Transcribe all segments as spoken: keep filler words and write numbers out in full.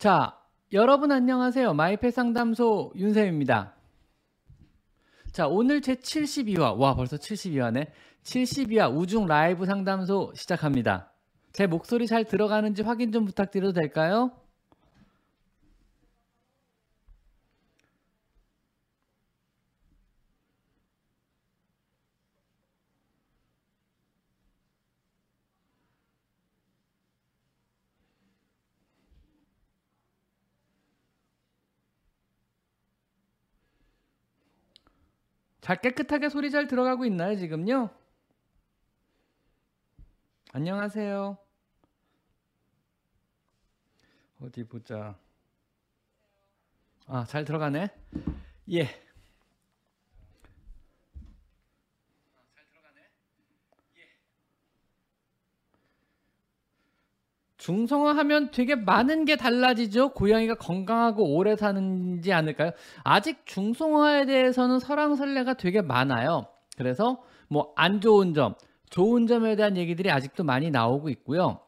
자, 여러분 안녕하세요. 마이펫 상담소 윤샘입니다. 자, 오늘 제 칠십이 화, 와 벌써 칠십이 화네. 칠십이 화 우중 라이브 상담소 시작합니다. 제 목소리 잘 들어가는지 확인 좀 부탁드려도 될까요? 잘 깨끗하게 소리 잘 들어가고 있나요, 지금요? 안녕하세요. 어디 보자. 아, 잘 들어가네. 예. 아, 잘 들어가네. 예. 중성화하면 되게 많은 게 달라지죠. 고양이가 건강하고 오래 사는지 않을까요? 아직 중성화에 대해서는 설왕설래가 되게 많아요. 그래서 뭐 안 좋은 점, 좋은 점에 대한 얘기들이 아직도 많이 나오고 있고요.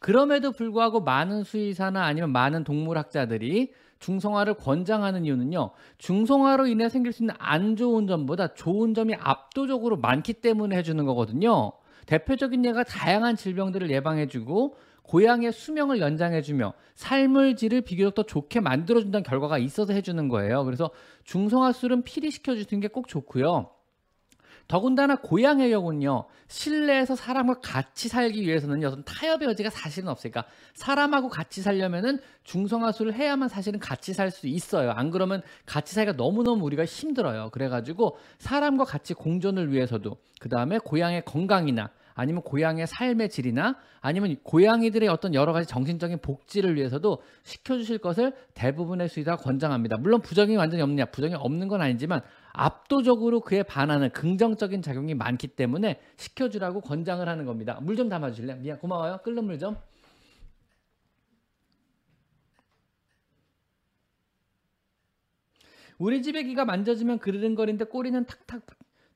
그럼에도 불구하고 많은 수의사나 아니면 많은 동물학자들이 중성화를 권장하는 이유는요, 중성화로 인해 생길 수 있는 안 좋은 점보다 좋은 점이 압도적으로 많기 때문에 해주는 거거든요. 대표적인 예가 다양한 질병들을 예방해주고 고양이의 수명을 연장해주며 삶의 질을 비교적 더 좋게 만들어준다는 결과가 있어서 해주는 거예요. 그래서 중성화술은 피리시켜주는 게 꼭 좋고요. 더군다나 고양이의 경우는요, 실내에서 사람과 같이 살기 위해서는 어떤 타협의 여지가 사실은 없으니까 사람하고 같이 살려면은 중성화술을 해야만 사실은 같이 살 수 있어요. 안 그러면 같이 살기가 너무너무 우리가 힘들어요. 그래가지고 사람과 같이 공존을 위해서도, 그 다음에 고양이의 건강이나 아니면 고양이의 삶의 질이나 아니면 고양이들의 어떤 여러 가지 정신적인 복지를 위해서도 시켜주실 것을 대부분의 수의사가 권장합니다. 물론 부정이 완전히 없냐, 부정이 없는 건 아니지만 압도적으로 그에 반하는 긍정적인 작용이 많기 때문에 시켜주라고 권장을 하는 겁니다. 물 좀 담아주실래요? 미안, 고마워요. 끓는 물 좀. 우리 집에 귀가 만져지면 그르릉거리는데 꼬리는 탁탁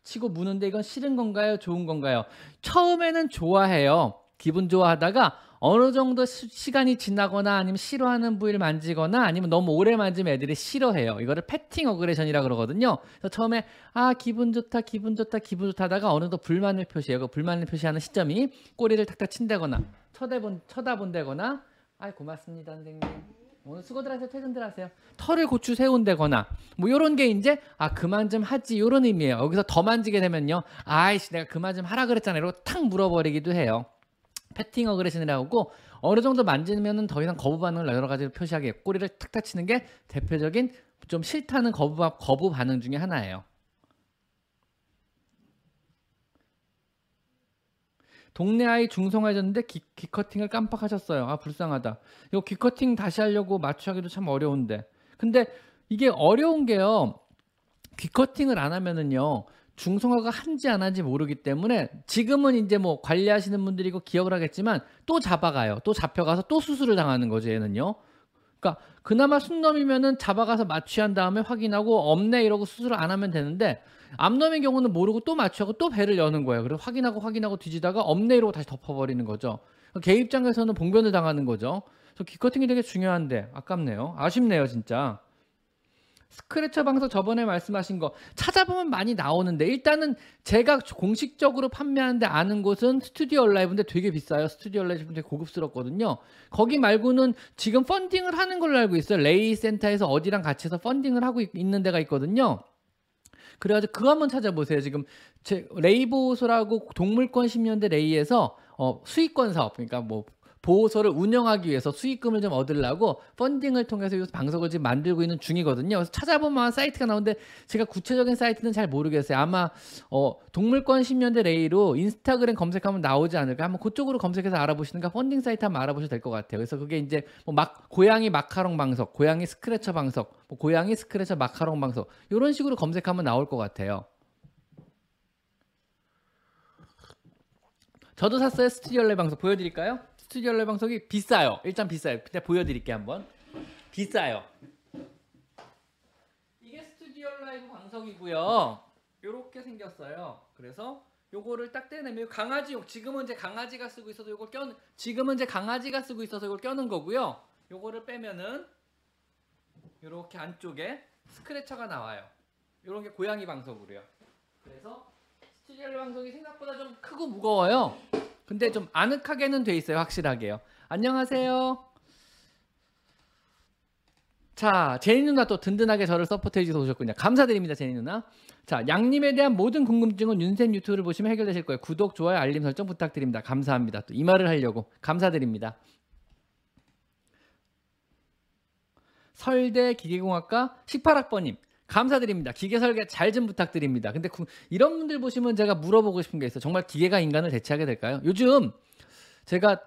치고 무는데 이건 싫은 건가요? 좋은 건가요? 처음에는 좋아해요. 기분 좋아하다가 어느 정도 시간이 지나거나 아니면 싫어하는 부위를 만지거나 아니면 너무 오래 만지면 애들이 싫어해요. 이거를 패팅 어그레션이라고 그러거든요. 그래서 처음에 아 기분 좋다 기분 좋다 기분 좋다 하다가 어느 정도 불만을 표시해요. 그 불만을 표시하는 시점이 꼬리를 탁탁 친다거나 쳐다본, 쳐다본다거나 아이 고맙습니다 선생님 오늘 수고들 하세요. 퇴근들 하세요. 털을 고추 세운다거나 뭐 요런 게 이제 아 그만 좀 하지 요런 의미예요. 여기서 더 만지게 되면요, 아이씨 내가 그만 좀 하라 그랬잖아요 이러고 탁 물어버리기도 해요. 패팅 어그레션이라고 하고 어느 정도 만지면 더 이상 거부 반응을 여러 가지로 표시하게 꼬리를 탁탁 치는 게 대표적인 좀 싫다는 거부, 거부 반응 중에 하나예요. 동네 아이 중성화해졌는데 귀, 귀 커팅을 깜빡하셨어요. 아 불쌍하다. 이거 귀 커팅 다시 하려고 마취하기도 참 어려운데. 근데 이게 어려운 게요, 귀 커팅을 안 하면은요 중성화가 한지 안 한지 모르기 때문에 지금은 이제 뭐 관리하시는 분들이고 기억을 하겠지만 또 잡아가요. 또 잡혀가서 또 수술을 당하는 거죠, 얘는요. 그러니까 그나마 순놈이면은 잡아가서 마취한 다음에 확인하고 없네 이러고 수술을 안 하면 되는데 암놈인 경우는 모르고 또 마취하고 또 배를 여는 거예요. 그래서 확인하고 확인하고 뒤지다가 없네 이러고 다시 덮어버리는 거죠. 개 입장에서는 봉변을 당하는 거죠. 그래서 귀커팅이 되게 중요한데 아깝네요. 아쉽네요, 진짜. 스크래처 방석 저번에 말씀하신 거 찾아보면 많이 나오는데 일단은 제가 공식적으로 판매하는데 아는 곳은 스튜디오 라이브인데 되게 비싸요. 스튜디오 라이브 되게 고급스럽거든요. 거기 말고는 지금 펀딩을 하는 걸로 알고 있어요. 레이 센터에서 어디랑 같이 해서 펀딩을 하고 있는 데가 있거든요. 그래가지고 그거 한번 찾아보세요. 지금 제 레이보호소라고 동물권 십 년대 레이에서 어 수익권 사업, 그러니까 뭐 보호소를 운영하기 위해서 수익금을 좀 얻으려고 펀딩을 통해서 이 방석을 지금 만들고 있는 중이거든요. 그래서 찾아보면 사이트가 나오는데 제가 구체적인 사이트는 잘 모르겠어요. 아마 어, 동물권 십 년대 레이로 인스타그램 검색하면 나오지 않을까. 한번 그쪽으로 검색해서 알아보시는가 펀딩 사이트 한번 알아보셔도 될 것 같아요. 그래서 그게 이제 뭐 막 고양이 마카롱 방석, 고양이 스크래처 방석, 뭐 고양이 스크래처 마카롱 방석 이런 식으로 검색하면 나올 것 같아요. 저도 샀어요. 스튜디오 라이브 방석 보여드릴까요? 스튜디오 라이브 방석이 비싸요. 일단 비싸요. 그냥 보여드릴게요. 한번 비싸요. 이게 스튜디오 라이브 방석이고요. 이렇게 생겼어요. 그래서 요거를 딱 떼내면 강아지용, 지금은 이제 강아지가 쓰고 있어서 요걸 껴 지금은 이제 강아지가 쓰고 있어서 이걸 껴는 거고요. 요거를 빼면은 요렇게 안쪽에 스크래처가 나와요. 요런 게 고양이 방석으로요. 그래서 스튜디오 방석이 생각보다 좀 크고 무거워요. 근데 좀 아늑하게는 돼 있어요. 확실하게요. 안녕하세요. 자, 제니 누나 또 든든하게 저를 서포트해 주셔서 오셨군요. 감사드립니다, 제니 누나. 자, 양님에 대한 모든 궁금증은 윤샘 유튜브를 보시면 해결되실 거예요. 구독, 좋아요, 알림 설정 부탁드립니다. 감사합니다. 또 이 말을 하려고 감사드립니다. 설대 기계공학과 십팔 학번님 감사드립니다. 기계 설계 잘 좀 부탁드립니다. 근데 구, 이런 분들 보시면 제가 물어보고 싶은 게 있어요. 정말 기계가 인간을 대체하게 될까요? 요즘 제가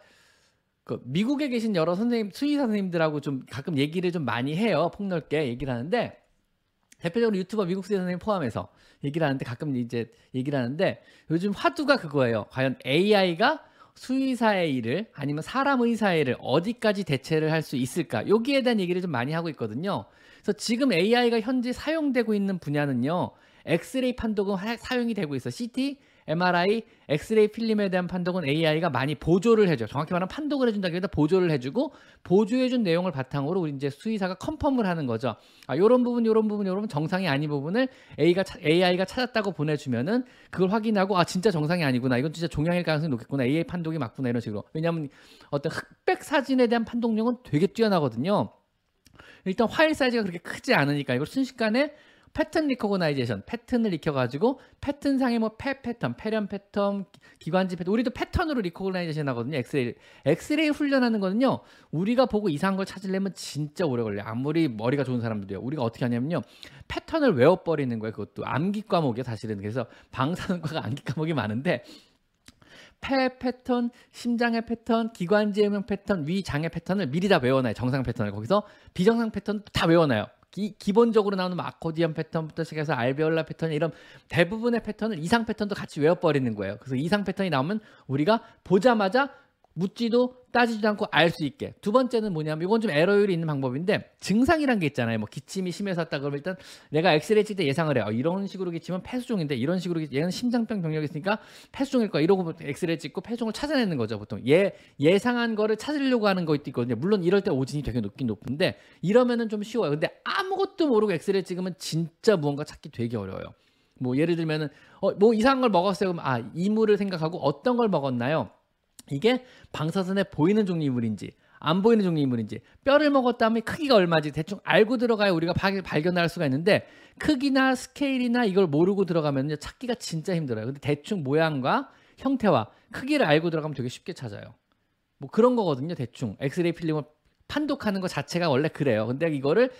그 미국에 계신 여러 선생님, 수의사 선생님들하고 좀 가끔 얘기를 좀 많이 해요. 폭넓게 얘기를 하는데, 대표적으로 유튜버 미국 수의사 선생님 포함해서 얘기를 하는데, 가끔 이제 얘기를 하는데, 요즘 화두가 그거예요. 과연 에이아이가 수의사의 일을, 아니면 사람 의사의 일을 어디까지 대체를 할 수 있을까? 여기에 대한 얘기를 좀 많이 하고 있거든요. 그래서 지금 에이아이가 현재 사용되고 있는 분야는요, 엑스레이 판독은 사용이 되고 있어. 씨티, 엠알아이, 엑스레이 필름에 대한 판독은 에이아이가 많이 보조를 해줘. 정확히 말하면 판독을 해준다기보다 보조를 해주고, 보조해준 내용을 바탕으로 우리 이제 수의사가 컨펌을 하는 거죠. 아, 요런 부분, 요런 부분, 요런 정상이 아닌 부분을 A가, 에이아이가 찾았다고 보내주면은 그걸 확인하고, 아, 진짜 정상이 아니구나. 이건 진짜 종양일 가능성이 높겠구나. 에이아이 판독이 맞구나. 이런 식으로. 왜냐하면 어떤 흑백 사진에 대한 판독력은 되게 뛰어나거든요. 일단 파일 사이즈가 그렇게 크지 않으니까 이걸 순식간에 패턴 리코그나이제이션, 패턴을 익혀가지고 패턴상의 뭐 폐 패턴, 폐렴 패턴, 기관지 패턴, 우리도 패턴으로 리코그나이제이션 하거든요. 엑스레이 엑스레이 훈련하는 거는요, 우리가 보고 이상한 걸 찾으려면 진짜 오래 걸려요. 아무리 머리가 좋은 사람들도요. 우리가 어떻게 하냐면요, 패턴을 외워버리는 거예요. 그것도 암기 과목이에요, 사실은. 그래서 방사능과가 암기 과목이 많은데, 폐 패턴, 심장의 패턴, 기관지의 명 패턴, 위장의 패턴을 미리 다 외워놔요. 정상 패턴을. 거기서 비정상 패턴 다 외워놔요. 기, 기본적으로 나오는 아코디언 패턴부터 시작해서 알베올라 패턴, 이런 대부분의 패턴을, 이상 패턴도 같이 외워버리는 거예요. 그래서 이상 패턴이 나오면 우리가 보자마자 묻지도 따지지도 않고 알 수 있게. 두 번째는 뭐냐면, 이건 좀 에러율이 있는 방법인데, 증상이란 게 있잖아요. 뭐 기침이 심해서 왔다 그러면 일단 내가 엑스레이 찍을 때 예상을 해요. 어, 이런 식으로 기침은 폐수종인데, 이런 식으로 기침, 얘는 심장병 병력이 있으니까 폐수종일 거야. 이러고 엑스레이 찍고 폐수종을 찾아내는 거죠. 보통 예, 예상한 거를 찾으려고 하는 것도 있거든요. 물론 이럴 때 오진이 되게 높긴 높은데, 이러면은 좀 쉬워요. 근데 아무것도 모르고 엑스레이 찍으면 진짜 무언가 찾기 되게 어려워요. 뭐 예를 들면은 어, 뭐 이상한 걸 먹었어요. 그럼 아, 이물을 생각하고 어떤 걸 먹었나요? 이게 방사선에 보이는 종류이물인지 안 보이는 종류이물인지, 뼈를 먹었다면 크기가 얼마지 대충 알고 들어가야 우리가 발견할 수가 있는데, 크기나 스케일이나 이걸 모르고 들어가면 찾기가 진짜 힘들어요. 근데 대충 모양과 형태와 크기를 알고 들어가면 되게 쉽게 찾아요. 뭐 그런 거거든요. 대충 엑스레이 필름을 판독하는 것 자체가 원래 그래요. 근데 이거를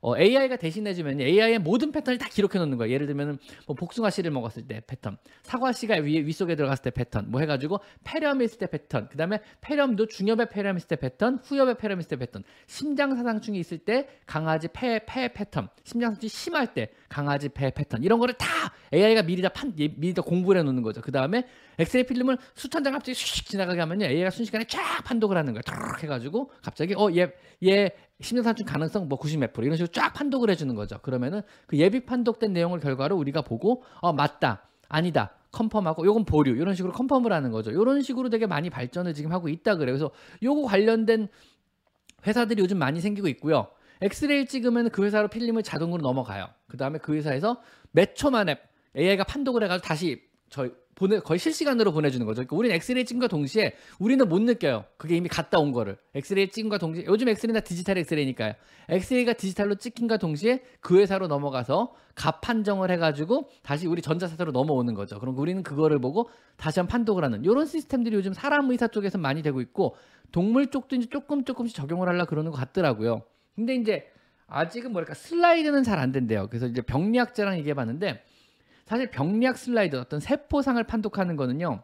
어, 에이아이가 대신해주면 에이아이의 모든 패턴을 다 기록해놓는 거예요. 예를 들면 뭐 복숭아 씨를 먹었을 때 패턴, 사과 씨가 위에 윗속에 들어갔을 때 패턴, 뭐 해가지고 폐렴이 있을 때 패턴, 그 다음에 폐렴도 중엽에 폐렴이 있을 때 패턴, 후엽에 폐렴이 있을 때 패턴, 심장사상충이 있을 때 강아지 폐, 폐 패턴, 심장사상충이 심할 때 강아지 폐 패턴, 이런 거를 다 에이아이가 미리 다, 판, 미리 다 공부를 해놓는 거죠. 그 다음에 엑스레이 필름을 수천 장 갑자기 슉 지나가게 하면요, 에이아이가 순식간에 쫙 판독을 하는 거예요. 탁 해가지고 갑자기 어, 얘, 얘 심장사상충 가능성 뭐 구십 퍼센트 이런 식으로 쫙 판독을 해주는 거죠. 그러면은 그 예비 판독된 내용을 결과로 우리가 보고 어, 맞다, 아니다, 컨펌하고 요건 보류, 이런 식으로 컨펌을 하는 거죠. 이런 식으로 되게 많이 발전을 지금 하고 있다 그래요. 그래서 요거 관련된 회사들이 요즘 많이 생기고 있고요. 엑스레이 찍으면 그 회사로 필름을 자동으로 넘어가요. 그 다음에 그 회사에서 몇 초 만에 에이아이가 판독을 해가지고 다시 저희 보내, 거의 실시간으로 보내주는 거죠. 그러니까 우리는 엑스레이 찍음과 동시에 우리는 못 느껴요. 그게 이미 갔다 온 거를. 엑스레이 찍음과 동시에, 요즘 엑스레이나 디지털 엑스레이니까요. 엑스레이가 디지털로 찍힌과 동시에 그 회사로 넘어가서 값 판정을 해가지고 다시 우리 전자사서로 넘어오는 거죠. 그럼 우리는 그거를 보고 다시 한번 판독을 하는 이런 시스템들이 요즘 사람 의사 쪽에서 많이 되고 있고, 동물 쪽도 이제 조금 조금씩 적용을 하려고 그러는 것 같더라고요. 근데 이제 아직은 뭐랄까, 슬라이드는 잘 안 된대요. 그래서 이제 병리학자랑 얘기해봤는데, 사실 병리학 슬라이드, 어떤 세포상을 판독하는 거는요,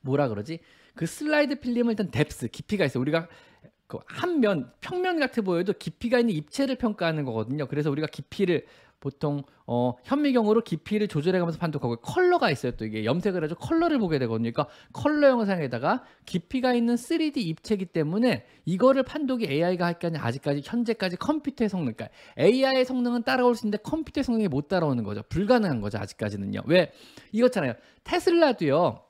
뭐라 그러지? 그 슬라이드 필름은 일단 뎁스, 깊이가 있어요. 우리가 그 한 면, 평면 같아 보여도 깊이가 있는 입체를 평가하는 거거든요. 그래서 우리가 깊이를 보통 어, 현미경으로 깊이를 조절해가면서 판독하고, 컬러가 있어요. 또 이게 염색을 해서 컬러를 보게 되거든요. 그러니까 컬러 영상에다가 깊이가 있는 쓰리디 입체이기 때문에 이거를 판독이 에이아이가 할 게 아니라 아직까지 현재까지 컴퓨터의 성능, 그러니까 에이아이의 성능은 따라올 수 있는데 컴퓨터의 성능이 못 따라오는 거죠. 불가능한 거죠, 아직까지는요. 왜 이렇잖아요. 테슬라도요.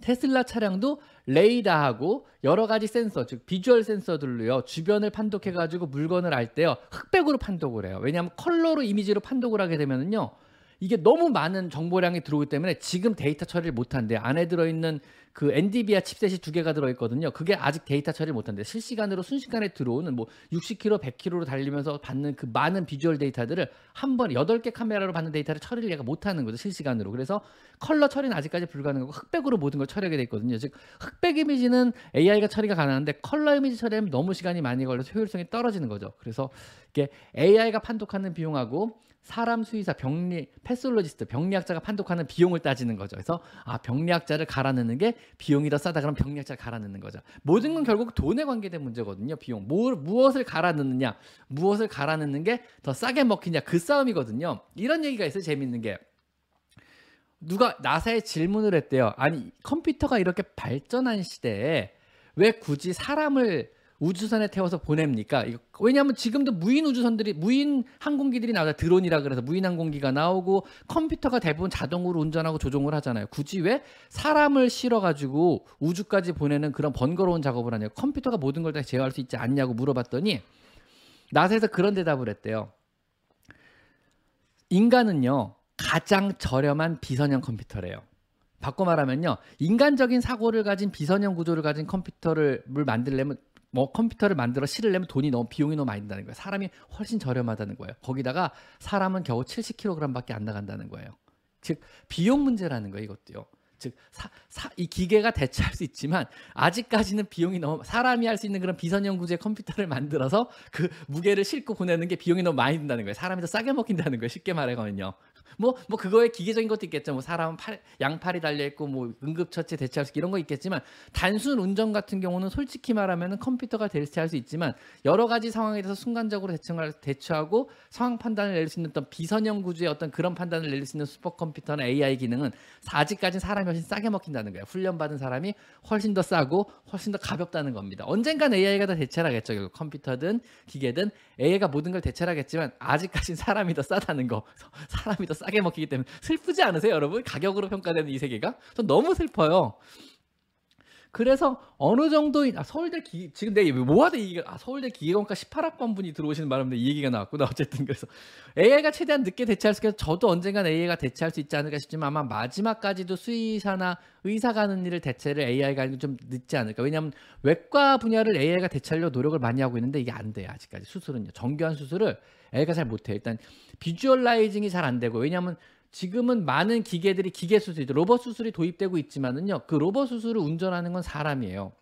테슬라 차량도 레이다하고 여러 가지 센서, 즉 비주얼 센서들로요 주변을 판독해가지고 물건을 알 때요 흑백으로 판독을 해요. 왜냐하면 컬러로 이미지로 판독을 하게 되면은요 이게 너무 많은 정보량이 들어오기 때문에 지금 데이터 처리를 못한대. 안에 들어있는 그 엔비디아 칩셋이 두 개가 들어있거든요. 그게 아직 데이터 처리를 못한대. 실시간으로 순식간에 들어오는 뭐 육십 킬로미터, 백 킬로미터로 달리면서 받는 그 많은 비주얼 데이터들을 한 번에 여덟 개 카메라로 받는 데이터를 처리를 얘가 못하는 거죠. 실시간으로. 그래서 컬러 처리는 아직까지 불가능하고 흑백으로 모든 걸 처리하게 돼 있거든요. 즉 흑백 이미지는 에이아이가 처리가 가능한데 컬러 이미지 처리하면 너무 시간이 많이 걸려서 효율성이 떨어지는 거죠. 그래서 이게 에이아이가 판독하는 비용하고 사람 수의사, 병리, 패솔로지스트, 병리학자가 판독하는 비용을 따지는 거죠. 그래서 아 병리학자를 갈아넣는 게 비용이 더 싸다. 그럼 병리학자를 갈아넣는 거죠. 모든 건 결국 돈에 관계된 문제거든요. 비용. 뭘, 무엇을 갈아넣느냐. 무엇을 갈아넣는 게 더 싸게 먹히냐. 그 싸움이거든요. 이런 얘기가 있어요. 재밌는 게. 누가 나사에 질문을 했대요. 아니 컴퓨터가 이렇게 발전한 시대에 왜 굳이 사람을 우주선에 태워서 보냅니까? 이거, 왜냐하면 지금도 무인 우주선들이, 무인 항공기들이 나오다. 드론이라 그래서 무인 항공기가 나오고 컴퓨터가 대부분 자동으로 운전하고 조종을 하잖아요. 굳이 왜 사람을 실어가지고 우주까지 보내는 그런 번거로운 작업을 하냐고, 컴퓨터가 모든 걸 다 제어할 수 있지 않냐고 물어봤더니 나사에서 그런 대답을 했대요. 인간은요 가장 저렴한 비선형 컴퓨터래요. 바꿔 말하면요 인간적인 사고를 가진 비선형 구조를 가진 컴퓨터를 만들려면 뭐 컴퓨터를 만들어 실으려면 돈이 너무 비용이 너무 많이 든다는 거예요. 사람이 훨씬 저렴하다는 거예요. 거기다가 사람은 겨우 칠십 킬로그램밖에 안 나간다는 거예요. 즉 비용 문제라는 거예요. 이것도요. 즉 사, 사, 이 기계가 대체할 수 있지만 아직까지는 비용이 너무, 사람이 할 수 있는 그런 비선형 구조의 컴퓨터를 만들어서 그 무게를 싣고 보내는 게 비용이 너무 많이 든다는 거예요. 사람이 더 싸게 먹힌다는 거예요. 쉽게 말하면요. 뭐, 뭐 그거에 기계적인 것도 있겠죠. 뭐 사람 팔, 양팔이 달려있고 뭐 응급처치 대체할 수 있고 이런 거 있겠지만 단순 운전 같은 경우는 솔직히 말하면 컴퓨터가 대체할 수 있지만 여러 가지 상황에 대해서 순간적으로 대처하고 상황 판단을 내릴 수 있는 어떤 비선형 구조의 어떤 그런 판단을 내릴 수 있는 슈퍼컴퓨터나 에이아이 기능은 아직까지는 사람이 훨씬 싸게 먹힌다는 거예요. 훈련받은 사람이 훨씬 더 싸고 훨씬 더 가볍다는 겁니다. 언젠간 에이아이가 다 대체를 하겠죠. 컴퓨터든 기계든 에이아이가 모든 걸 대체를 하겠지만 아직까지는 사람이 더 싸다는 거. 사람이 더 싸게 먹히기 때문에. 슬프지 않으세요 여러분? 가격으로 평가되는 이 세계가? 전 너무 슬퍼요. 그래서 어느 정도 아, 서울대 기, 지금 내가 뭐하다 이 얘기가 아, 서울대 기계공학과 십팔 학번 분이 들어오시는 바람에 이 얘기가 나왔구나. 어쨌든 그래서 에이아이가 최대한 늦게 대체할 수 있어서 저도 언젠간 에이아이가 대체할 수 있지 않을까 싶지만 아마 마지막까지도 수의사나 의사가 하는 일을 대체를 에이아이가 하는 게 좀 늦지 않을까. 왜냐하면 외과 분야를 에이아이가 대체하려고 노력을 많이 하고 있는데 이게 안 돼요. 아직까지 수술은요. 정교한 수술을 에이아이가 잘 못해요. 일단 비주얼라이징이 잘 안 되고. 왜냐하면 지금은 많은 기계들이 기계 수술이, 로봇 수술이 도입되고 있지만은요, 그 로봇 수술을 운전하는 건 사람이에요.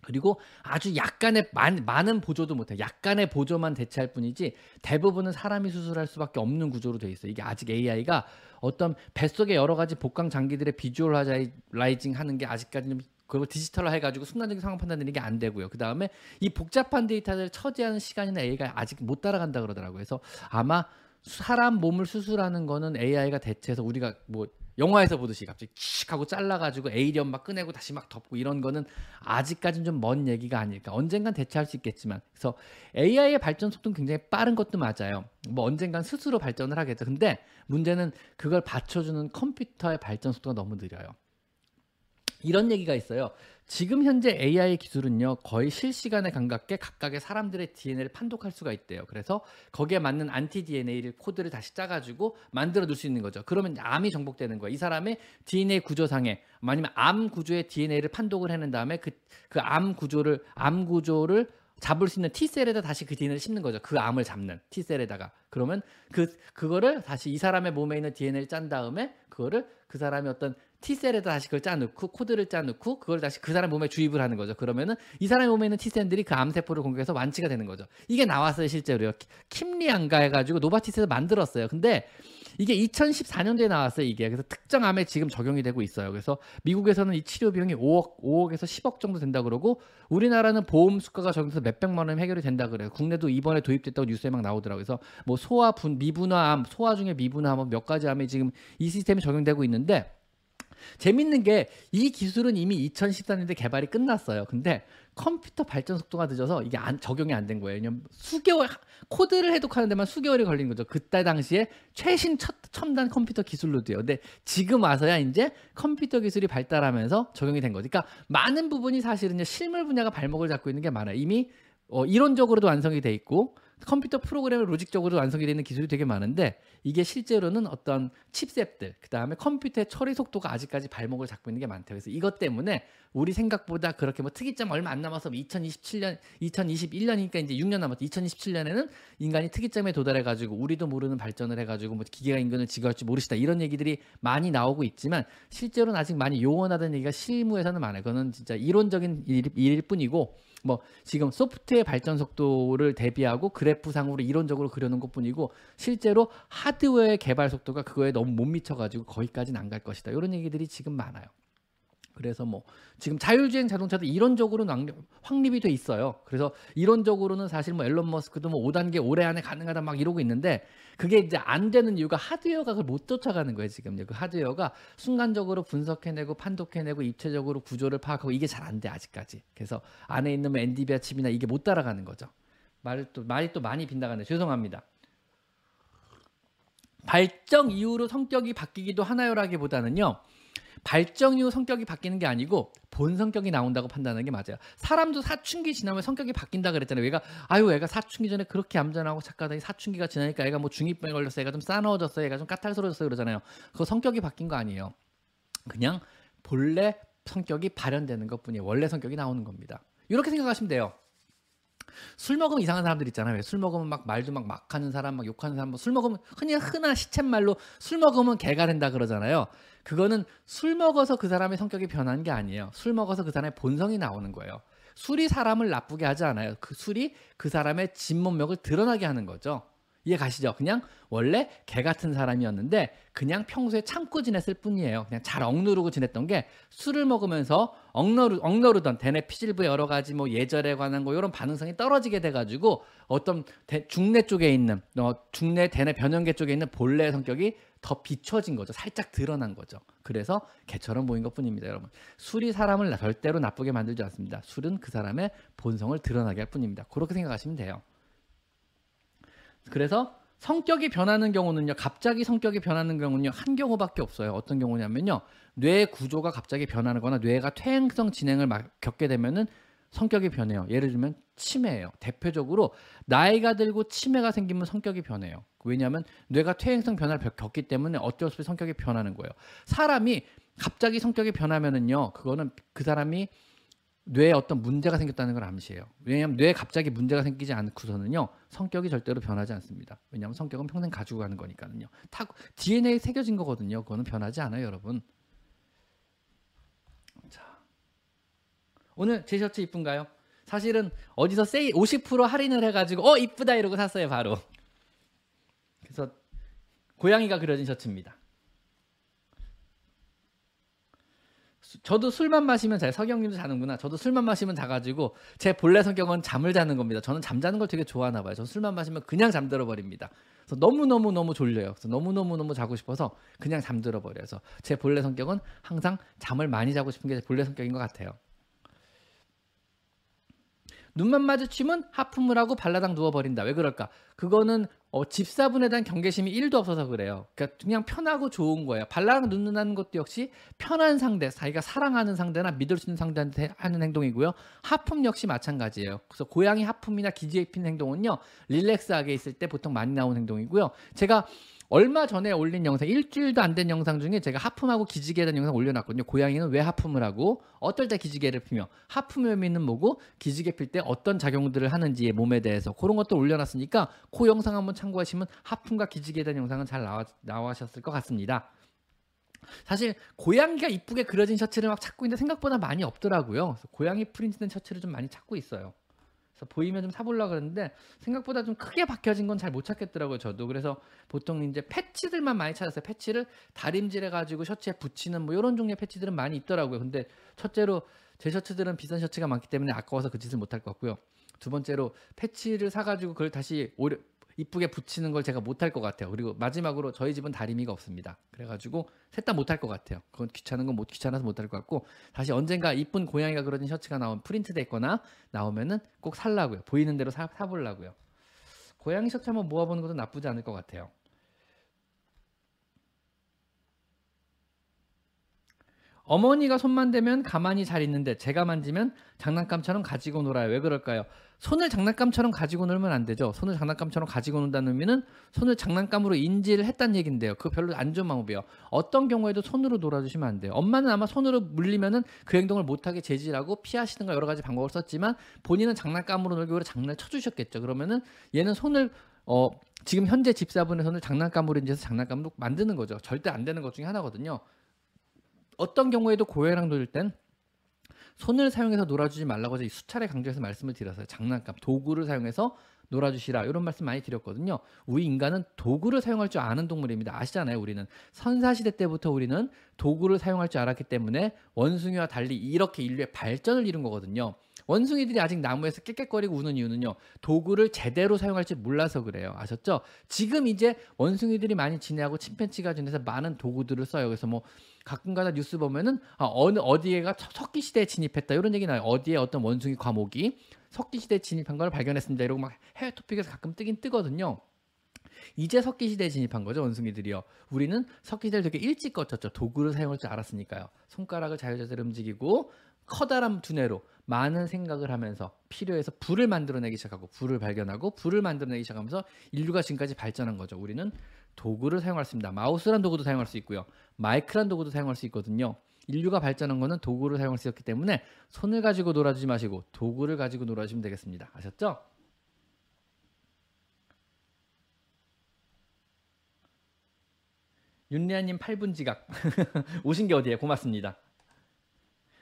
그리고 아주 약간의 많, 많은 보조도 못해요. 약간의 보조만 대체할 뿐이지 대부분은 사람이 수술할 수밖에 없는 구조로 돼 있어요. 이게 아직 에이아이가 어떤 뱃속의 여러 가지 복강 장기들의 비주얼라이징 하는 게 아직까지는, 그리고 디지털화 해가지고 순간적인 상황 판단되는 게 안 되고요. 그 다음에 이 복잡한 데이터를 처리하는 시간이나 에이아이가 아직 못 따라간다 그러더라고요. 그래서 아마 사람 몸을 수술하는 거는 에이아이가 대체해서 우리가 뭐 영화에서 보듯이 갑자기 칙 하고 잘라가지고 에이리언 막 꺼내고 다시 막 덮고 이런 거는 아직까지는 좀 먼 얘기가 아닐까. 언젠간 대체할 수 있겠지만. 그래서 에이아이의 발전 속도는 굉장히 빠른 것도 맞아요. 뭐 언젠간 스스로 발전을 하겠죠. 근데 문제는 그걸 받쳐주는 컴퓨터의 발전 속도가 너무 느려요. 이런 얘기가 있어요. 지금 현재 에이아이 기술은요 거의 실시간에 가깝게 각각의 사람들의 디엔에이를 판독할 수가 있대요. 그래서 거기에 맞는 안티 디엔에이를 코드를 다시 짜가지고 만들어 놓을 수 있는 거죠. 그러면 암이 정복되는 거야. 이 사람의 디엔에이 구조상에 아니면 암 구조의 디엔에이를 판독을 해낸 다음에 그 그 암 구조를 암 구조를 잡을 수 있는 T셀에다 다시 그 디엔에이를 심는 거죠. 그 암을 잡는 T셀에다가. 그러면 그, 그거를 다시 이 사람의 몸에 있는 디엔에이를 짠 다음에 그거를 그 사람의 어떤 T셀에다 다시 그걸 짜놓고 코드를 짜놓고 그걸 다시 그 사람 몸에 주입을 하는 거죠. 그러면은 이 사람의 몸에 있는 T셀들이 그 암세포를 공격해서 완치가 되는 거죠. 이게 나왔어요. 실제로요. 킴리안가 해가지고 노바티스에서 만들었어요. 근데 이게 이천십사 년도에 나왔어요. 이게. 그래서 특정 암에 지금 적용이 되고 있어요. 그래서 미국에서는 이 치료 비용이 오억, 오억에서 십억 정도 된다 그러고 우리나라는 보험 수가가 적용돼서 몇백만 원이면 해결이 된다 그래요. 국내도 이번에 도입됐다고 뉴스에 막 나오더라고요. 그래서 뭐 소아 분, 미분화암, 소아 중에 미분화암 몇 가지 암에 지금 이 시스템이 적용되고 있는데 재밌는 게 이 기술은 이미 이천십사 년대 개발이 끝났어요. 근데 컴퓨터 발전 속도가 늦어서 이게 안, 적용이 안 된 거예요. 왜냐면 수개월 코드를 해독하는 데만 수개월이 걸린 거죠. 그때 당시에 최신 첫, 첨단 컴퓨터 기술로 돼요. 근데 지금 와서야 이제 컴퓨터 기술이 발달하면서 적용이 된 거죠. 그러니까 많은 부분이 사실은 실물 분야가 발목을 잡고 있는 게 많아요. 이미 어, 이론적으로도 완성이 돼 있고 컴퓨터 프로그램을 로직적으로 완성이 되는 기술이 되게 많은데 이게 실제로는 어떤 칩셋들, 그 다음에 컴퓨터의 처리 속도가 아직까지 발목을 잡고 있는 게 많대요. 그래서 이것 때문에 우리 생각보다 그렇게 뭐 특이점 얼마 안 남아서 이천이십칠 년, 이천이십일 년이니까 이제 육 년 남았죠. 이천이십칠 년에는 인간이 특이점에 도달해가지고 우리도 모르는 발전을 해가지고 뭐 기계가 인간을 지배할 줄 모르시다 이런 얘기들이 많이 나오고 있지만 실제로는 아직 많이 요원하다는 얘기가 실무에서는 많아요. 그거는 진짜 이론적인 일, 일일 뿐이고 뭐 지금 소프트웨어 발전 속도를 대비하고 그래프상으로 이론적으로 그려놓은 것뿐이고 실제로 하드웨어의 개발 속도가 그거에 너무 못 미쳐가지고 거기까지는 안 갈 것이다 이런 얘기들이 지금 많아요. 그래서 뭐 지금 자율주행 자동차도 이론적으로 확립이 돼 있어요. 그래서 이론적으로는 사실 뭐 앨런 머스크도 뭐 오 단계 올해 안에 가능하다 막 이러고 있는데 그게 이제 안 되는 이유가 하드웨어가 그걸 못 쫓아가는 거예요. 지금 그 하드웨어가 순간적으로 분석해내고 판독해내고 입체적으로 구조를 파악하고 이게 잘 안 돼 아직까지. 그래서 안에 있는 뭐 엔비디아 칩이나 이게 못 따라가는 거죠. 말이 또 말이 또 많이 빗나가네요. 죄송합니다. 발정 이후로 성격이 바뀌기도 하나요라기보다는요. 발정 이후 성격이 바뀌는 게 아니고 본 성격이 나온다고 판단하는 게 맞아요. 사람도 사춘기 지나면 성격이 바뀐다 그랬잖아요. 얘가 아유 애가 사춘기 전에 그렇게 얌전하고 착하더니 사춘기가 지나니까 애가 뭐 중이 병에 걸렸어. 애가 좀 싸나워졌어. 애가 좀 까탈스러워졌어 그러잖아요. 그거 성격이 바뀐 거 아니에요. 그냥 본래 성격이 발현되는 것뿐이에요. 원래 성격이 나오는 겁니다. 이렇게 생각하시면 돼요. 술 먹으면 이상한 사람들 있잖아요. 술 먹으면 막 말도 막 막 하는 사람, 막 욕하는 사람, 뭐 술 먹으면 흔히 흔한 시쳇말로 술 먹으면 개가 된다 그러잖아요. 그거는 술 먹어서 그 사람의 성격이 변한 게 아니에요. 술 먹어서 그 사람의 본성이 나오는 거예요. 술이 사람을 나쁘게 하지 않아요. 그 술이 그 사람의 진면목을 드러나게 하는 거죠. 이해 가시죠? 그냥 원래 개 같은 사람이었는데 그냥 평소에 참고 지냈을 뿐이에요. 그냥 잘 억누르고 지냈던 게 술을 먹으면서 억누르, 억누르던 대뇌 피질부 여러 가지 뭐 예절에 관한 거 이런 반응성이 떨어지게 돼가지고 어떤 대, 중뇌 쪽에 있는 어, 중뇌 대뇌 변형계 쪽에 있는 본래의 성격이 더 비춰진 거죠. 살짝 드러난 거죠. 그래서 개처럼 보인 것뿐입니다. 여러분, 술이 사람을 절대로 나쁘게 만들지 않습니다. 술은 그 사람의 본성을 드러나게 할 뿐입니다. 그렇게 생각하시면 돼요. 그래서 성격이 변하는 경우는요, 갑자기 성격이 변하는 경우는요, 한 경우밖에 없어요. 어떤 경우냐면요, 뇌 구조가 갑자기 변하는 거나 뇌가 퇴행성 진행을 막 겪게 되면은 성격이 변해요. 예를 들면 치매예요. 대표적으로 나이가 들고 치매가 생기면 성격이 변해요. 왜냐하면 뇌가 퇴행성 변화를 겪기 때문에 어쩔 수 없이 성격이 변하는 거예요. 사람이 갑자기 성격이 변하면은요, 그거는 그 사람이 뇌에 어떤 문제가 생겼다는 걸 암시해요. 왜냐하면 뇌에 갑자기 문제가 생기지 않고서는요, 성격이 절대로 변하지 않습니다. 왜냐하면 성격은 평생 가지고 가는 거니까요. 디엔에이에 새겨진 거거든요. 그거는 변하지 않아요, 여러분. 자, 오늘 제 셔츠 이쁜가요? 사실은 어디서 세일 오십 퍼센트 할인을 해가지고 어 이쁘다 이러고 샀어요, 바로. 그래서 고양이가 그려진 셔츠입니다. 저도 술만 마시면 자요. 서경님도 자는구나. 저도 술만 마시면 자가지고 제 본래 성격은 잠을 자는 겁니다. 저는 잠자는 걸 되게 좋아하나 봐요. 저는 술만 마시면 그냥 잠들어 버립니다. 그래서 너무너무너무 졸려요. 그래서 너무너무너무 자고 싶어서 그냥 잠들어 버려요. 그래서 제 본래 성격은 항상 잠을 많이 자고 싶은 게 제 본래 성격인 것 같아요. 눈만 마주치면 하품을 하고 발라당 누워버린다. 왜 그럴까? 그거는 어, 집사분에 대한 경계심이 일도 없어서 그래요. 그러니까 그냥 편하고 좋은 거예요. 발라당 눕는다는 것도 역시 편한 상대, 자기가 사랑하는 상대나 믿을 수 있는 상대한테 하는 행동이고요. 하품 역시 마찬가지예요. 그래서 고양이 하품이나 기지개 핀 행동은요, 릴렉스하게 있을 때 보통 많이 나오는 행동이고요. 제가 얼마 전에 올린 영상, 일주일도 안 된 영상 중에 제가 하품하고 기지개에 대한 영상 올려놨거든요. 고양이는 왜 하품을 하고, 어떨 때 기지개를 피며, 하품의 의미는 뭐고, 기지개 필 때 어떤 작용들을 하는지의 몸에 대해서 그런 것도 올려놨으니까 그 영상 한번 참고하시면 하품과 기지개에 대한 영상은 잘 나와, 나와셨을 것 같습니다. 사실 고양이가 이쁘게 그려진 셔츠를 막 찾고 있는데 생각보다 많이 없더라고요. 그래서 고양이 프린트된 셔츠를 좀 많이 찾고 있어요. 보이면 좀 사보려고 그랬는데 생각보다 좀 크게 박혀진 건 잘 못 찾겠더라고요, 저도. 그래서 보통 이제 패치들만 많이 찾았어요. 패치를 다림질해 가지고 셔츠에 붙이는 뭐 이런 종류의 패치들은 많이 있더라고요. 근데 첫째로 제 셔츠들은 비싼 셔츠가 많기 때문에 아까워서 그 짓을 못 할 것 같고요. 두 번째로 패치를 사가지고 그걸 다시 오려, 이쁘게 붙이는 걸 제가 못할 것 같아요. 그리고 마지막으로 저희 집은 다리미가 없습니다. 그래가지고 셋 다 못할 것 같아요. 그건 귀찮은 건 못, 귀찮아서 못할 것 같고, 다시 언젠가 이쁜 고양이가 그려진 셔츠가 나오면 프린트돼 있거나 나오면은 꼭 살라고요. 보이는 대로 사, 사보려고요. 고양이 셔츠 한번 모아보는 것도 나쁘지 않을 것 같아요. 어머니가 손만 대면 가만히 잘 있는데 제가 만지면 장난감처럼 가지고 놀아요. 왜 그럴까요? 손을 장난감처럼 가지고 놀면 안 되죠. 손을 장난감처럼 가지고 논다는 의미는 손을 장난감으로 인지를 했다는 얘긴데요. 그거 별로 안 좋은 방법이에요. 어떤 경우에도 손으로 놀아주시면 안 돼요. 엄마는 아마 손으로 물리면은 그 행동을 못하게 제지하고 피하시든가 여러 가지 방법을 썼지만 본인은 장난감으로 놀기 위해 장난을 쳐주셨겠죠. 그러면은 얘는 손을 어 지금 현재 집사분의 손을 장난감으로 인지해서 장난감으로 만드는 거죠. 절대 안 되는 것 중에 하나거든요. 어떤 경우에도 고양이랑 놀 땐 손을 사용해서 놀아주지 말라고 제가 수차례 강조해서 말씀을 드렸어요. 장난감, 도구를 사용해서 놀아주시라 이런 말씀 많이 드렸거든요. 우리 인간은 도구를 사용할 줄 아는 동물입니다. 아시잖아요. 우리는 선사시대 때부터 우리는 도구를 사용할 줄 알았기 때문에 원숭이와 달리 이렇게 인류의 발전을 이룬 거거든요. 원숭이들이 아직 나무에서 깨깨거리고 우는 이유는요, 도구를 제대로 사용할지 몰라서 그래요. 아셨죠? 지금 이제 원숭이들이 많이 진화하고 침팬지가 진화해서 많은 도구들을 써요. 그래서 뭐 가끔가다 뉴스 보면은 아, 어느 어디에가 석기 시대에 진입했다 이런 얘기 나요. 어디에 어떤 원숭이 과목이 석기 시대에 진입한 걸 발견했습니다. 이러고 막 해외 토픽에서 가끔 뜨긴 뜨거든요. 이제 석기시대에 진입한 거죠. 원숭이들이요. 우리는 석기시대를 되게 일찍 거쳤죠. 도구를 사용할 줄 알았으니까요. 손가락을 자유자재로 움직이고 커다란 두뇌로 많은 생각을 하면서 필요해서 불을 만들어내기 시작하고 불을 발견하고 불을 만들어내기 시작하면서 인류가 지금까지 발전한 거죠. 우리는 도구를 사용할 수 있습니다. 마우스란 도구도 사용할 수 있고요. 마이크란 도구도 사용할 수 있거든요. 인류가 발전한 거는 도구를 사용할 수 있었기 때문에 손을 가지고 놀아주지 마시고 도구를 가지고 놀아주시면 되겠습니다. 아셨죠? 윤리아님 팔 분 지각 오신 게 어디예요? 고맙습니다.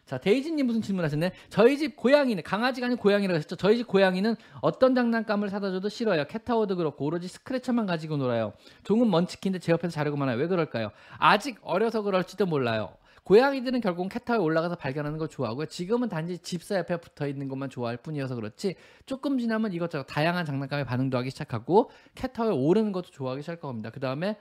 자, 데이지님 무슨 질문하셨네? 저희 집 고양이는 강아지가 아닌 고양이라고 하셨죠? 저희 집 고양이는 어떤 장난감을 사다 줘도 싫어요. 캣타워도 그렇고 오로지 스크래쳐만 가지고 놀아요. 종은 먼치킨인데 제 옆에서 자르고만 해요. 왜 그럴까요? 아직 어려서 그럴지도 몰라요. 고양이들은 결국 캣타워에 올라가서 발견하는 걸 좋아하고요. 지금은 단지 집사 옆에 붙어있는 것만 좋아할 뿐이어서 그렇지 조금 지나면 이것저것 다양한 장난감에 반응도 하기 시작하고 캣타워에 오르는 것도 좋아하기 시작할 겁니다. 그 다음에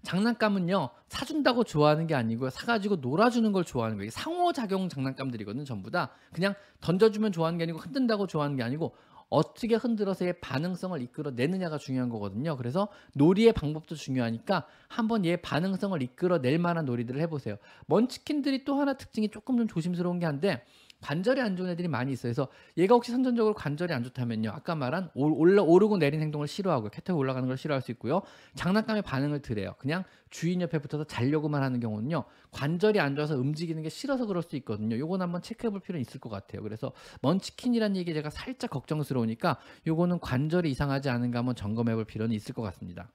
장난감은요, 사준다고 좋아하는 게 아니고요, 사가지고 놀아주는 걸 좋아하는 거예요. 상호작용 장난감들이거든요. 전부 다 그냥 던져주면 좋아하는 게 아니고 흔든다고 좋아하는 게 아니고 어떻게 흔들어서 얘 반응성을 이끌어내느냐가 중요한 거거든요. 그래서 놀이의 방법도 중요하니까 한번 얘 반응성을 이끌어낼 만한 놀이들을 해보세요. 먼치킨들이 또 하나 특징이 조금 좀 조심스러운 게 한데 관절이 안 좋은 애들이 많이 있어요. 그래서 얘가 혹시 선천적으로 관절이 안 좋다면요, 아까 말한 올라, 오르고 내린 행동을 싫어하고 캣타워에 올라가는 걸 싫어할 수 있고요. 장난감의 반응을 들어요. 그냥 주인 옆에 붙어서 자려고만 하는 경우는요, 관절이 안 좋아서 움직이는 게 싫어서 그럴 수 있거든요. 요건 한번 체크해 볼 필요는 있을 것 같아요. 그래서 먼치킨이라는 얘기 제가 살짝 걱정스러우니까 요거는 관절이 이상하지 않은가 한번 점검해 볼 필요는 있을 것 같습니다.